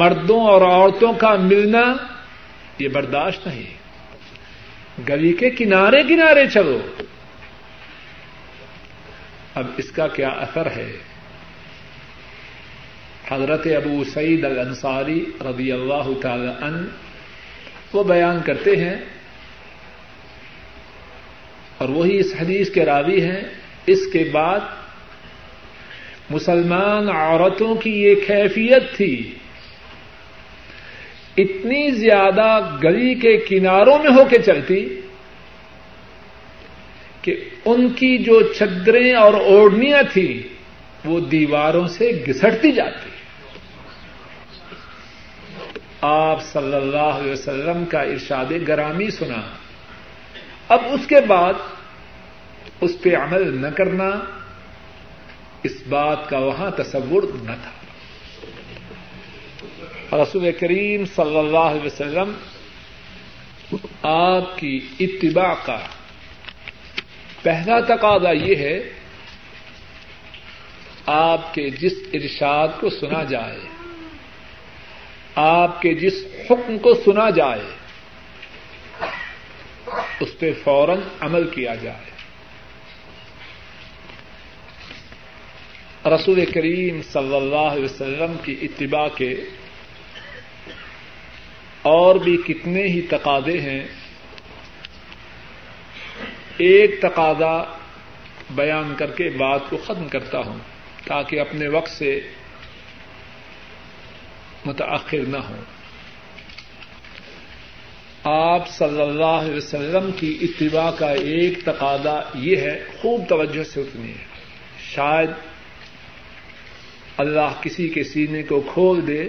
مردوں اور عورتوں کا ملنا یہ برداشت نہیں، گلی کے کنارے کنارے چلو۔ اب اس کا کیا اثر ہے؟ حضرت ابو سعید الانصاری رضی اللہ تعالی عنہ وہ بیان کرتے ہیں، اور وہی اس حدیث کے راوی ہیں، اس کے بعد مسلمان عورتوں کی یہ کیفیت تھی، اتنی زیادہ گلی کے کناروں میں ہو کے چلتی کہ ان کی جو چادریں اور اوڑھنیاں تھیں وہ دیواروں سے گھسٹتی جاتی۔ آپ صلی اللہ علیہ وسلم کا ارشاد گرامی سنا، اب اس کے بعد اس پہ عمل نہ کرنا، اس بات کا وہاں تصور نہ تھا۔ رسول کریم صلی اللہ علیہ وسلم آپ کی اتباع کا پہلا تقاضا یہ ہے آپ کے جس ارشاد کو سنا جائے، آپ کے جس حکم کو سنا جائے، اس پہ فوراً عمل کیا جائے۔ رسول کریم صلی اللہ علیہ وسلم کی اتباع کے اور بھی کتنے ہی تقاضے ہیں، ایک تقاضا بیان کر کے بات کو ختم کرتا ہوں تاکہ اپنے وقت سے متاخر نہ ہو۔ آپ صلی اللہ علیہ وسلم کی اتباع کا ایک تقاضا یہ ہے، خوب توجہ سے سنیے، شاید اللہ کسی کے سینے کو کھول دے،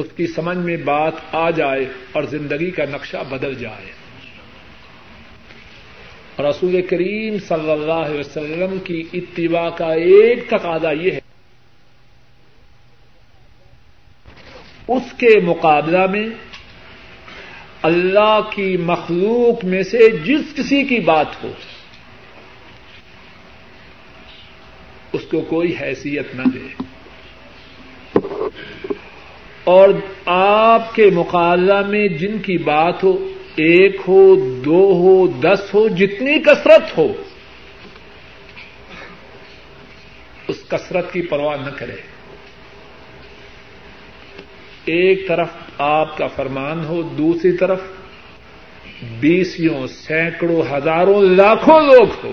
اس کی سمجھ میں بات آ جائے اور زندگی کا نقشہ بدل جائے۔ رسول کریم صلی اللہ علیہ وسلم کی اتباع کا ایک تقاضا یہ ہے، اس کے مقابلہ میں اللہ کی مخلوق میں سے جس کسی کی بات ہو اس کو کوئی حیثیت نہ دے، اور آپ کے مقابلہ میں جن کی بات ہو، ایک ہو، دو ہو، 10 ہو، جتنی کثرت ہو، اس کثرت کی پرواہ نہ کرے۔ ایک طرف آپ کا فرمان ہو، دوسری طرف 20 سینکڑوں، ہزاروں، لاکھوں لوگ ہو،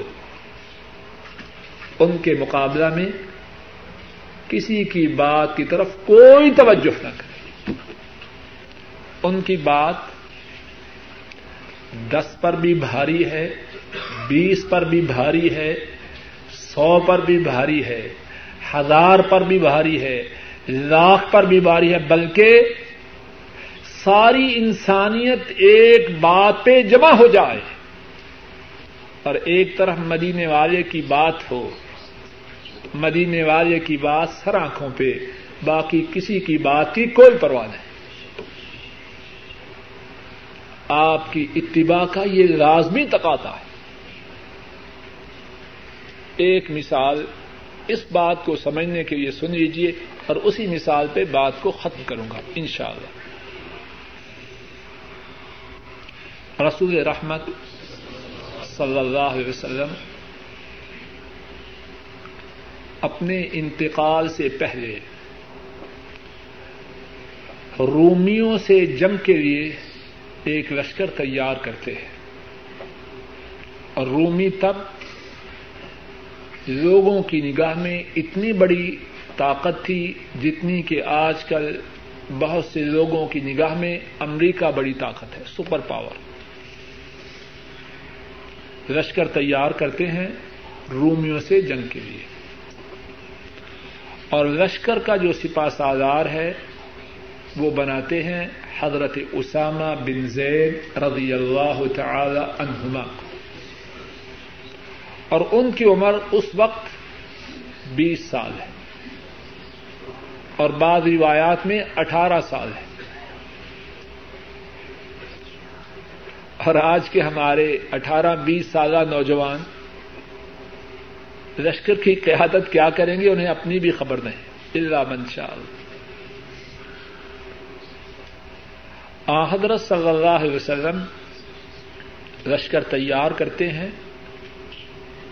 ان کے مقابلہ میں کسی کی بات کی طرف کوئی توجہ نہ کرے، ان کی بات 10 پر بھی بھاری ہے، 20 پر بھی بھاری ہے، 100 پر بھی بھاری ہے، 1000 پر بھی بھاری ہے، لاکھ پر بھی بھاری ہے، بلکہ ساری انسانیت ایک بات پہ جمع ہو جائے اور ایک طرف مدینے والے کی بات ہو، مدینے والے کی بات سر آنکھوں پہ، باقی کسی کی بات کی کوئی پرواہ نہیں۔ آپ کی اتباع کا یہ لازمی تقاضا ہے۔ ایک مثال اس بات کو سمجھنے کے لیے سن لیجیے اور اسی مثال پہ بات کو ختم کروں گا انشاءاللہ۔ رسول رحمت صلی اللہ علیہ وسلم اپنے انتقال سے پہلے رومیوں سے جنگ کے لیے ایک لشکر تیار کرتے ہیں، اور رومی تب لوگوں کی نگاہ میں اتنی بڑی طاقت تھی جتنی کہ آج کل بہت سے لوگوں کی نگاہ میں امریکہ بڑی طاقت ہے، سپر پاور۔ لشکر تیار کرتے ہیں رومیوں سے جنگ کے لیے، اور لشکر کا جو سپہ سالار ہے وہ بناتے ہیں حضرت اسامہ بن زید رضی اللہ تعالی عنہما، اور ان کی عمر اس وقت 20 سال ہے اور بعض روایات میں 18 سال ہے، اور آج کے ہمارے 18-20 سالہ نوجوان لشکر کی قیادت کیا کریں گے انہیں اپنی بھی خبر نہیں، الا من شاء اللہ۔ حضرت صلی اللہ علیہ وسلم لشکر تیار کرتے ہیں،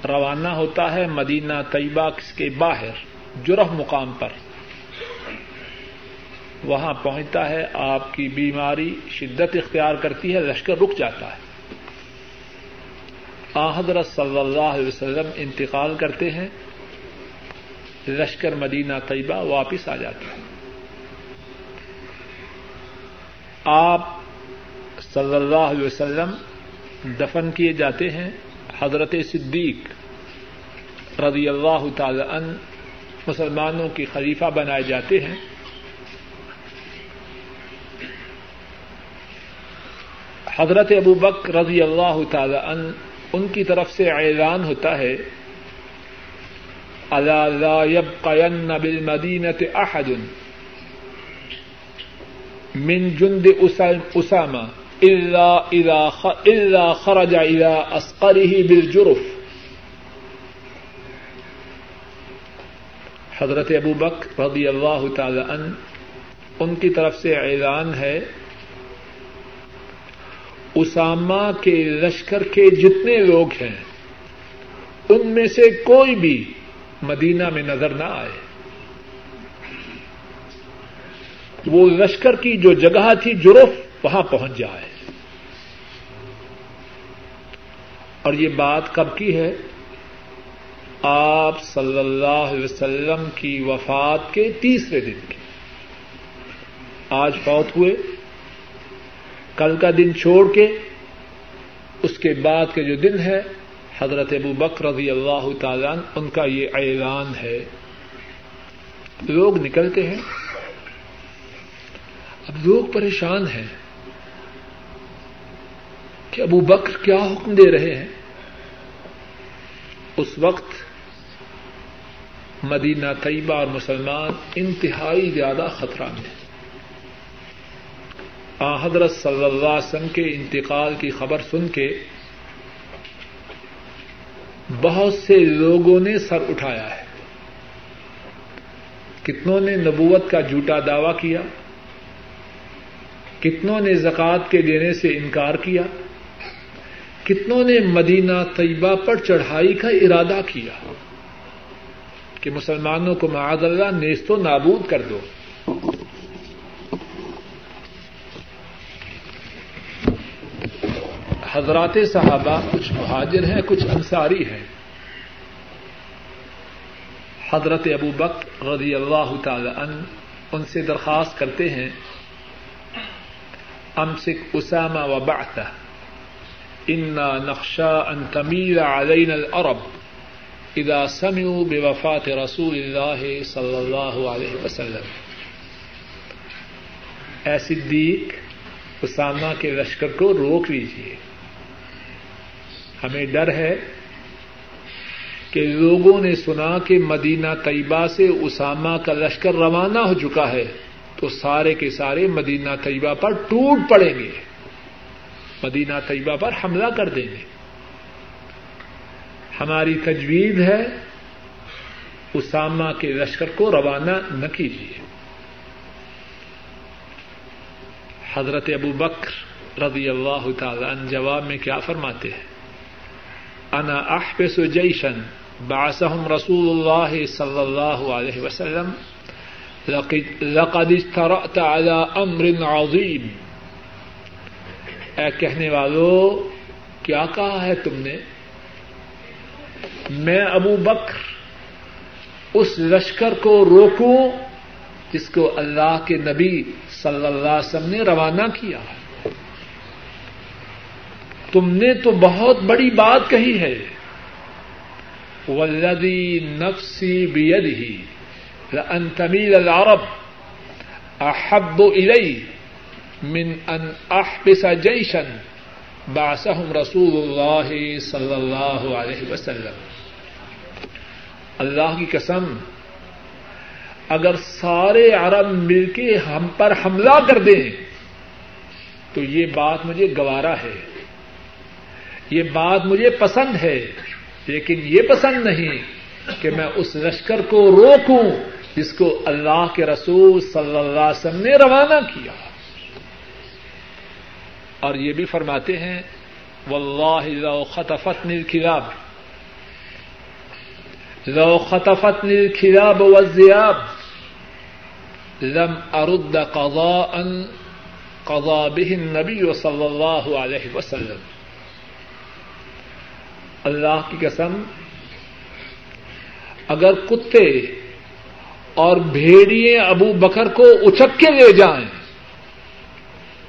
روانہ ہوتا ہے مدینہ طیبہ کے باہر جرح مقام پر۔ وہاں پہنچتا ہے، آپ کی بیماری شدت اختیار کرتی ہے، لشکر رک جاتا ہے، حضرت صلی اللہ علیہ وسلم انتقال کرتے ہیں، لشکر مدینہ طیبہ واپس آ جاتا ہے۔ آپ صلی اللہ علیہ وسلم دفن کیے جاتے ہیں، حضرت صدیق رضی اللہ تعالی عنہ مسلمانوں کے خلیفہ بنائے جاتے ہیں۔ حضرت ابوبکر رضی اللہ تعالی عنہ ان کی طرف سے اعلان ہوتا ہے، الا لا یبقین بالمدینہ احد من جند اسامہ الا خرج الى اسقره بالجرف۔ حضرت ابوبکر رضی اللہ تعالی عنہ ان کی طرف سے اعلان ہے، اسامہ کے لشکر کے جتنے لوگ ہیں ان میں سے کوئی بھی مدینہ میں نظر نہ آئے۔ وہ لشکر کی جو جگہ تھی جرف، وہاں پہنچ جائے۔ اور یہ بات کب کی ہے؟ آپ صلی اللہ علیہ وسلم کی وفات کے تیسرے دن کی۔ آج فوت ہوئے، کل کا دن چھوڑ کے اس کے بعد کے جو دن ہے، حضرت ابوبکر رضی اللہ تعالیٰ عنہ ان کا یہ اعلان ہے۔ لوگ نکلتے ہیں، اب لوگ پریشان ہیں کہ ابو بکر کیا حکم دے رہے ہیں۔ اس وقت مدینہ طیبہ اور مسلمان انتہائی زیادہ خطرہ میں ہیں۔ حضرت صلی اللہ علیہ وسلم کے انتقال کی خبر سن کے بہت سے لوگوں نے سر اٹھایا ہے، کتنوں نے نبوت کا جھوٹا دعویٰ کیا، کتنوں نے زکوٰۃ کے دینے سے انکار کیا، کتنوں نے مدینہ طیبہ پر چڑھائی کا ارادہ کیا کہ مسلمانوں کو معاذ اللہ نیست و نابود کر دو۔ حضرات صحابہ کچھ مہاجر ہیں، کچھ انصاری ہیں۔ حضرت ابوبکر رضی اللہ تعالی عنہ ان سے درخواست کرتے ہیں، امسک اسامہ وبعثہ إنا نخشى أن تميل علينا العرب إذا سمعوا بوفاة رسول الله صلى الله عليه وسلم. اے صدیق، اسامہ کے لشکر کو روک لیجیے، ہمیں ڈر ہے کہ لوگوں نے سنا کہ مدینہ طیبہ سے اسامہ کا لشکر روانہ ہو چکا ہے تو سارے کے سارے مدینہ طیبہ پر ٹوٹ پڑیں گے، مدینہ طیبہ پر حملہ کر دیں گے. ہماری تجویز ہے اسامہ کے لشکر کو روانہ نہ کیجیے. حضرت ابو بکر رضی اللہ تعالی عنہ جواب میں کیا فرماتے ہیں؟ انا احبس جیشا بعثهم رسول اللہ صلی اللہ علیہ وسلم لقد اجترأت على امر عظیم. اے کہنے والو، کیا کہا ہے تم نے؟ میں ابو بکر اس لشکر کو روکوں جس کو اللہ کے نبی صلی اللہ علیہ وسلم نے روانہ کیا. تم نے تو بہت بڑی بات کہی ہے. والذی نفسی بیدہ لأن تمیل العرب احب الی من ان احبس جیشا بعثهم رسول اللہ صلی اللہ علیہ وسلم. اللہ کی قسم، اگر سارے عرب مل کے ہم پر حملہ کر دیں تو یہ بات مجھے گوارا ہے، یہ بات مجھے پسند ہے، لیکن یہ پسند نہیں کہ میں اس لشکر کو روکوں جس کو اللہ کے رسول صلی اللہ علیہ وسلم نے روانہ کیا. اور یہ بھی فرماتے ہیں واللہ لو خطفتنی الکلاب لو خطفتنی الکلاب والذئاب لم ارد قضاء قضا به النبی صلی اللہ علیہ وسلم. اللہ کی قسم، اگر کتے اور بھیڑیے ابو بکر کو اچک کے لے جائیں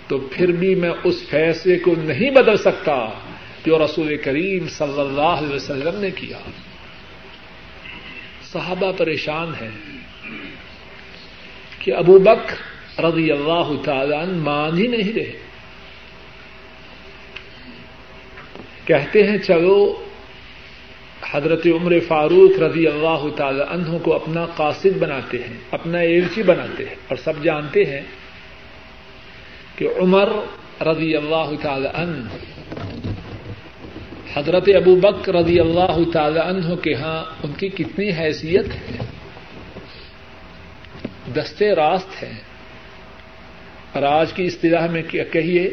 تو پھر بھی میں اس فیصلے کو نہیں بدل سکتا جو رسول کریم صلی اللہ علیہ وسلم نے کیا. صحابہ پریشان ہیں کہ ابو بکر رضی اللہ تعالیٰ عنہ مان ہی نہیں رہے. کہتے ہیں چلو حضرت عمر فاروق رضی اللہ تعالی عنہ کو اپنا قاصد بناتے ہیں، اپنا ایلچی بناتے ہیں. اور سب جانتے ہیں کہ عمر رضی اللہ تعالی عنہ حضرت ابو بکر رضی اللہ تعالی عنہ کے ہاں ان کی کتنی حیثیت ہے، دستے راست ہیں. اور آج کی اصطلاح میں کیا کہیے،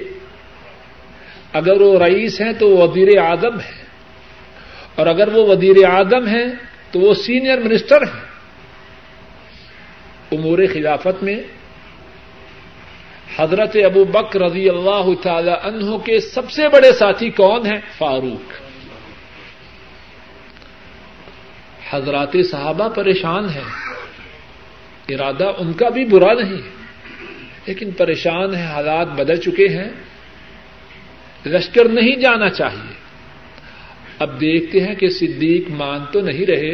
اگر وہ رئیس ہیں تو وہ وزیر اعظم ہیں، اور اگر وہ وزیر اعظم ہیں تو وہ سینئر منسٹر ہیں. امور خلافت میں حضرت ابو بکر رضی اللہ تعالی عنہ کے سب سے بڑے ساتھی کون ہیں؟ فاروق. حضرات صحابہ پریشان ہیں، ارادہ ان کا بھی برا نہیں لیکن پریشان ہیں، حالات بدل چکے ہیں، لشکر نہیں جانا چاہیے. اب دیکھتے ہیں کہ صدیق مان تو نہیں رہے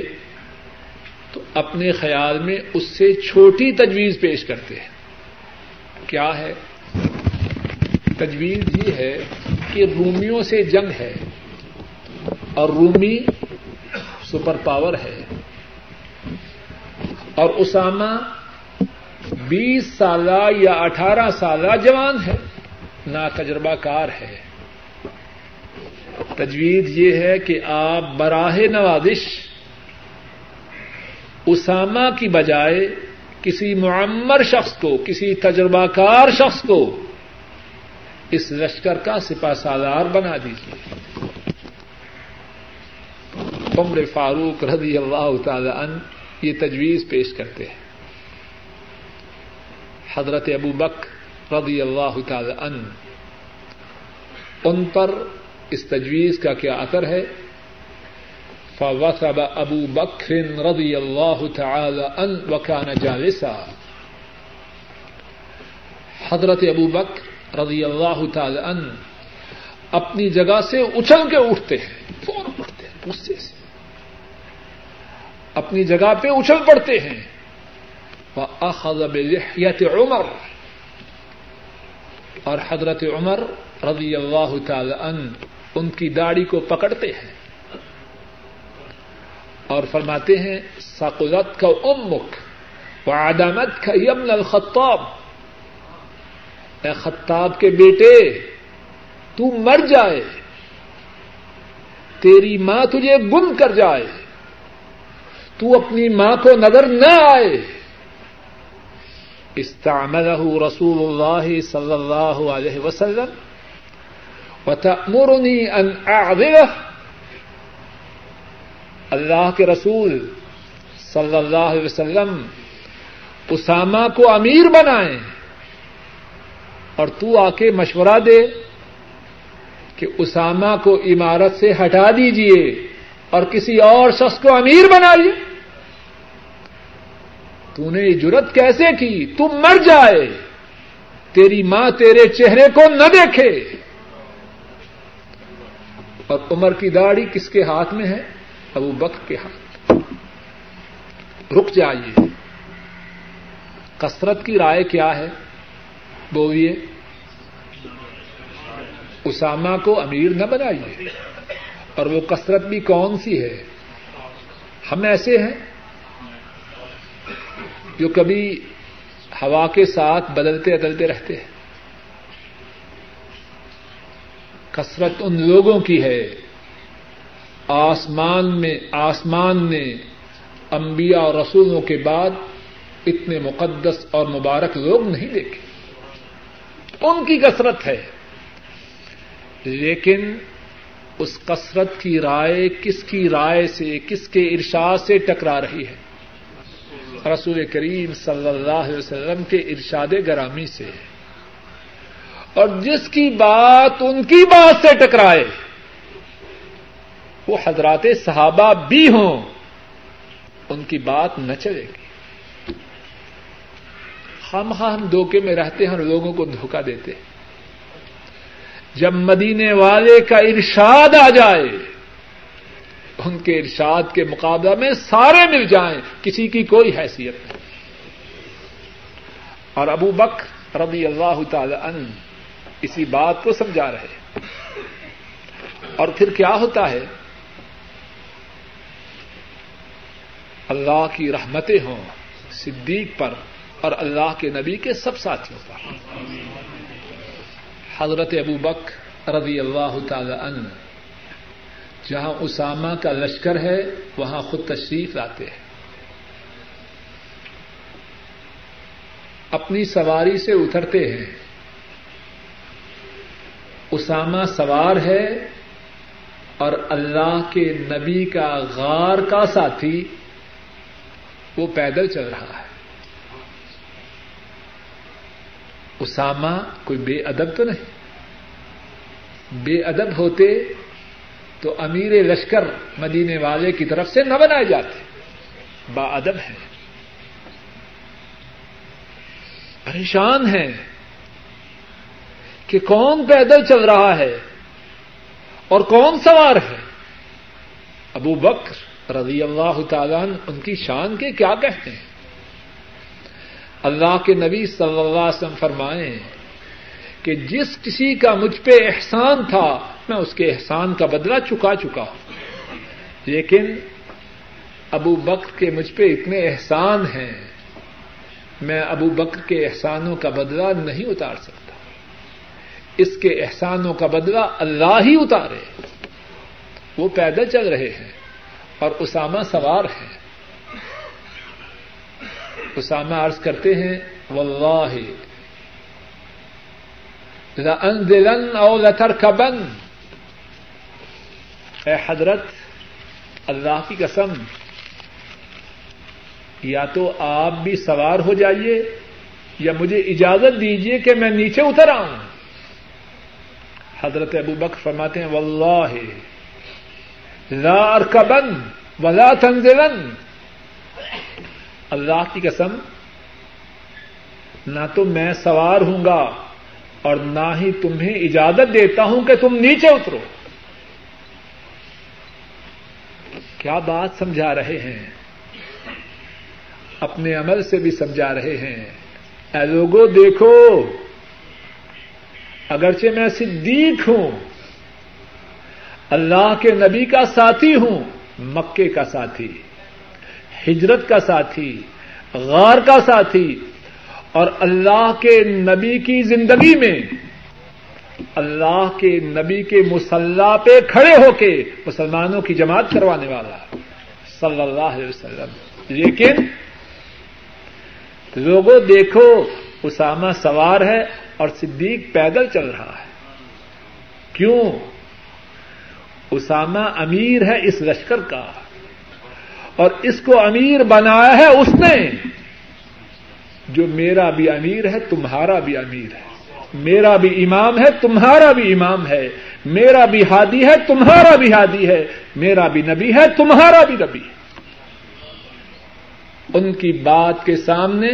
تو اپنے خیال میں اس سے چھوٹی تجویز پیش کرتے ہیں. کیا ہے تجویز؟ یہ ہے کہ رومیوں سے جنگ ہے اور رومی سپر پاور ہے، اور اسامہ 20 سالہ یا 18 سالہ جوان ہے، نا تجربہ کار ہے. تجویز یہ ہے کہ آپ براہ نوازش اسامہ کی بجائے کسی معمر شخص کو، کسی تجربہ کار شخص کو اس لشکر کا سپہ سالار بنا دیجیے. عمر فاروق رضی اللہ تعالی عنہ یہ تجویز پیش کرتے ہیں. حضرت ابو بکر رضی اللہ تعالی عنہ، ان پر اس تجویز کا کیا اثر ہے؟ فوثب ابو بکر رضی اللہ تعالی عنہ وکان جالسا. حضرت ابو بکر رضی اللہ تعالی عنہ اپنی جگہ سے اچھل کے اٹھتے ہیں, فوراً اٹھتے ہیں, غصے سے اپنی جگہ پہ اچھل پڑتے ہیں. وَأَخَذَ بِلِحْيَةِ عمر, اور حضرت عمر رضی اللہ تعالی عنہ ان کی داڑھی کو پکڑتے ہیں اور فرماتے ہیں ثقلت کا امک وعدمت کا ابن الخطاب, اے خطاب کے بیٹے تو مر جائے, تیری ماں تجھے گم کر جائے, تو اپنی ماں کو نظر نہ آئے. استعملہ رسول اللہ صلی اللہ علیہ وسلم وتأمرنی ان اعذرہ, اللہ کے رسول صلی اللہ علیہ وسلم اسامہ کو امیر بنائیں اور تو آ کے مشورہ دے کہ اسامہ کو امارت سے ہٹا دیجئے اور کسی اور شخص کو امیر بنائیے. تو نے یہ جرت کیسے کی, تو مر جائے, تیری ماں تیرے چہرے کو نہ دیکھے. اور عمر کی داڑھی کس کے ہاتھ میں ہے؟ ابو بکر کے ہاتھ. رک جائیے, کثرت کی رائے کیا ہے؟ بولیے, اسامہ کو امیر نہ بنائیے. اور وہ کثرت بھی کون سی ہے؟ ہم ایسے ہیں جو کبھی ہوا کے ساتھ بدلتے بدلتے رہتے ہیں. کثرت ان لوگوں کی ہے آسمان نے انبیاء اور رسولوں کے بعد اتنے مقدس اور مبارک لوگ نہیں دیکھے, ان کی کثرت ہے. لیکن اس کثرت کی رائے کس کی رائے سے, کس کے ارشاد سے ٹکرا رہی ہے؟ رسول کریم صلی اللہ علیہ وسلم کے ارشاد گرامی سے. اور جس کی بات ان کی بات سے ٹکرائے, وہ حضرات صحابہ بھی ہوں, ان کی بات نہ چلے گی. ہم دھوکے میں رہتے ہیں اور لوگوں کو دھوکہ دیتے ہیں. جب مدینے والے کا ارشاد آ جائے, ان کے ارشاد کے مقابلہ میں سارے مل جائیں, کسی کی کوئی حیثیت نہیں. اور ابو بکر رضی اللہ تعالی عنہ اسی بات کو سمجھا رہے. اور پھر کیا ہوتا ہے؟ اللہ کی رحمتیں ہوں صدیق پر اور اللہ کے نبی کے سب ساتھیوں پر. حضرت ابو بکر رضی اللہ تعالی عنہ جہاں اسامہ کا لشکر ہے وہاں خود تشریف لاتے ہیں, اپنی سواری سے اترتے ہیں. اسامہ سوار ہے اور اللہ کے نبی کا غار کا ساتھی وہ پیدل چل رہا ہے. اسامہ کوئی بے ادب تو نہیں, بے ادب ہوتے تو امیر لشکر مدینے والے کی طرف سے نہ بنائے جاتے, با ادب ہیں, پریشان ہیں کہ کون پیدل چل رہا ہے اور کون سوار ہے. ابو بکر رضی اللہ تعالیٰ ان کی شان کے کیا کہتے ہیں؟ اللہ کے نبی صلی اللہ علیہ وسلم فرمائیں کہ جس کسی کا مجھ پہ احسان تھا میں اس کے احسان کا بدلہ چکا ہوں, لیکن ابو بکر کے مجھ پہ اتنے احسان ہیں, میں ابو بکر کے احسانوں کا بدلہ نہیں اتار سکتا, اس کے احسانوں کا بدلہ اللہ ہی اتارے. وہ پیدل چل رہے ہیں اور اسامہ سوار ہے. اسامہ عرض کرتے ہیں واللہ لأنزلن او لترکبن, اے حضرت اللہ کی قسم یا تو آپ بھی سوار ہو جائیے یا مجھے اجازت دیجیے کہ میں نیچے اتر آؤں. حضرت ابو بکر فرماتے ہیں واللہ لا ارکبن ولا تنزلن, اللہ کی قسم نہ تو میں سوار ہوں گا اور نہ ہی تمہیں اجازت دیتا ہوں کہ تم نیچے اترو. کیا بات سمجھا رہے ہیں؟ اپنے عمل سے بھی سمجھا رہے ہیں. اے لوگوں دیکھو، اگرچہ میں صدیق ہوں، اللہ کے نبی کا ساتھی ہوں، مکے کا ساتھی، ہجرت کا ساتھی، غار کا ساتھی، اور اللہ کے نبی کی زندگی میں اللہ کے نبی کے مصلی پہ کھڑے ہو کے مسلمانوں کی جماعت کروانے والا صلی اللہ علیہ وسلم. لیکن لوگوں دیکھو، اسامہ سوار ہے اور صدیق پیدل چل رہا ہے. کیوں؟ اسامہ امیر ہے اس لشکر کا، اور اس کو امیر بنایا ہے اس نے. جو میرا بھی امیر ہے تمہارا بھی امیر ہے، میرا بھی امام ہے تمہارا بھی امام ہے، میرا بھی ہادی ہے تمہارا بھی ہادی ہے، میرا بھی نبی ہے تمہارا بھی نبی ہے. ان کی بات کے سامنے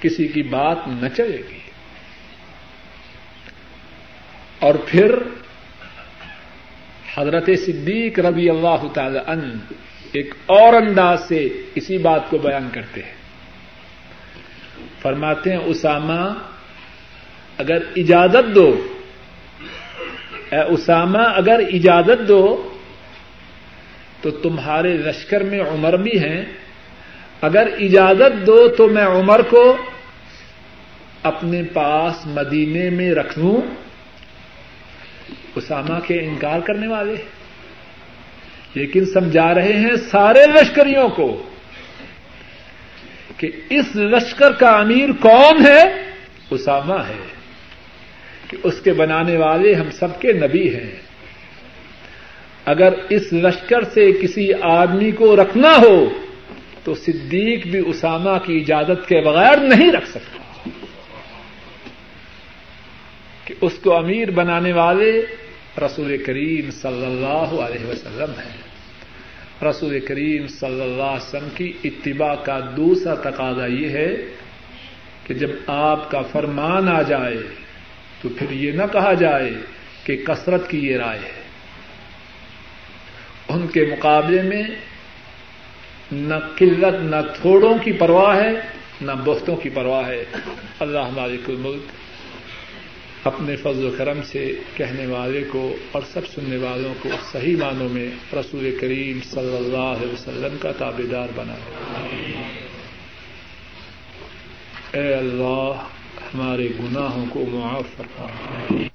کسی کی بات نہ چلے گی. اور پھر حضرت صدیق رضی اللہ تعالی عنہ ایک اور انداز سے اسی بات کو بیان کرتے ہیں. فرماتے ہیں اسامہ اگر اجازت دو، اے اسامہ اگر اجازت دو تو تمہارے لشکر میں عمر بھی ہیں، اگر اجازت دو تو میں عمر کو اپنے پاس مدینے میں رکھ لوں. اسامہ کے انکار کرنے والے، لیکن سمجھا رہے ہیں سارے لشکریوں کو کہ اس لشکر کا امیر کون ہے؟ اسامہ ہے، کہ اس کے بنانے والے ہم سب کے نبی ہیں. اگر اس لشکر سے کسی آدمی کو رکھنا ہو تو صدیق بھی اسامہ کی اجازت کے بغیر نہیں رکھ سکتا، کہ اس کو امیر بنانے والے رسول کریم صلی اللہ علیہ وسلم ہیں. رسول کریم صلی اللہ علیہ وسلم کی اتباع کا دوسرا تقاضا یہ ہے کہ جب آپ کا فرمان آ جائے تو پھر یہ نہ کہا جائے کہ کثرت کی یہ رائے ہے. ان کے مقابلے میں نہ قلت نہ تھوڑوں کی پرواہ ہے نہ بہتوں کی پرواہ ہے. اللہ مالک الملک اپنے فضل و کرم سے کہنے والے کو اور سب سننے والوں کو صحیح معنوں میں رسول کریم صلی اللہ علیہ وسلم کا تابعدار بنائے. اے اللہ ہمارے گناہوں کو معاف فرما.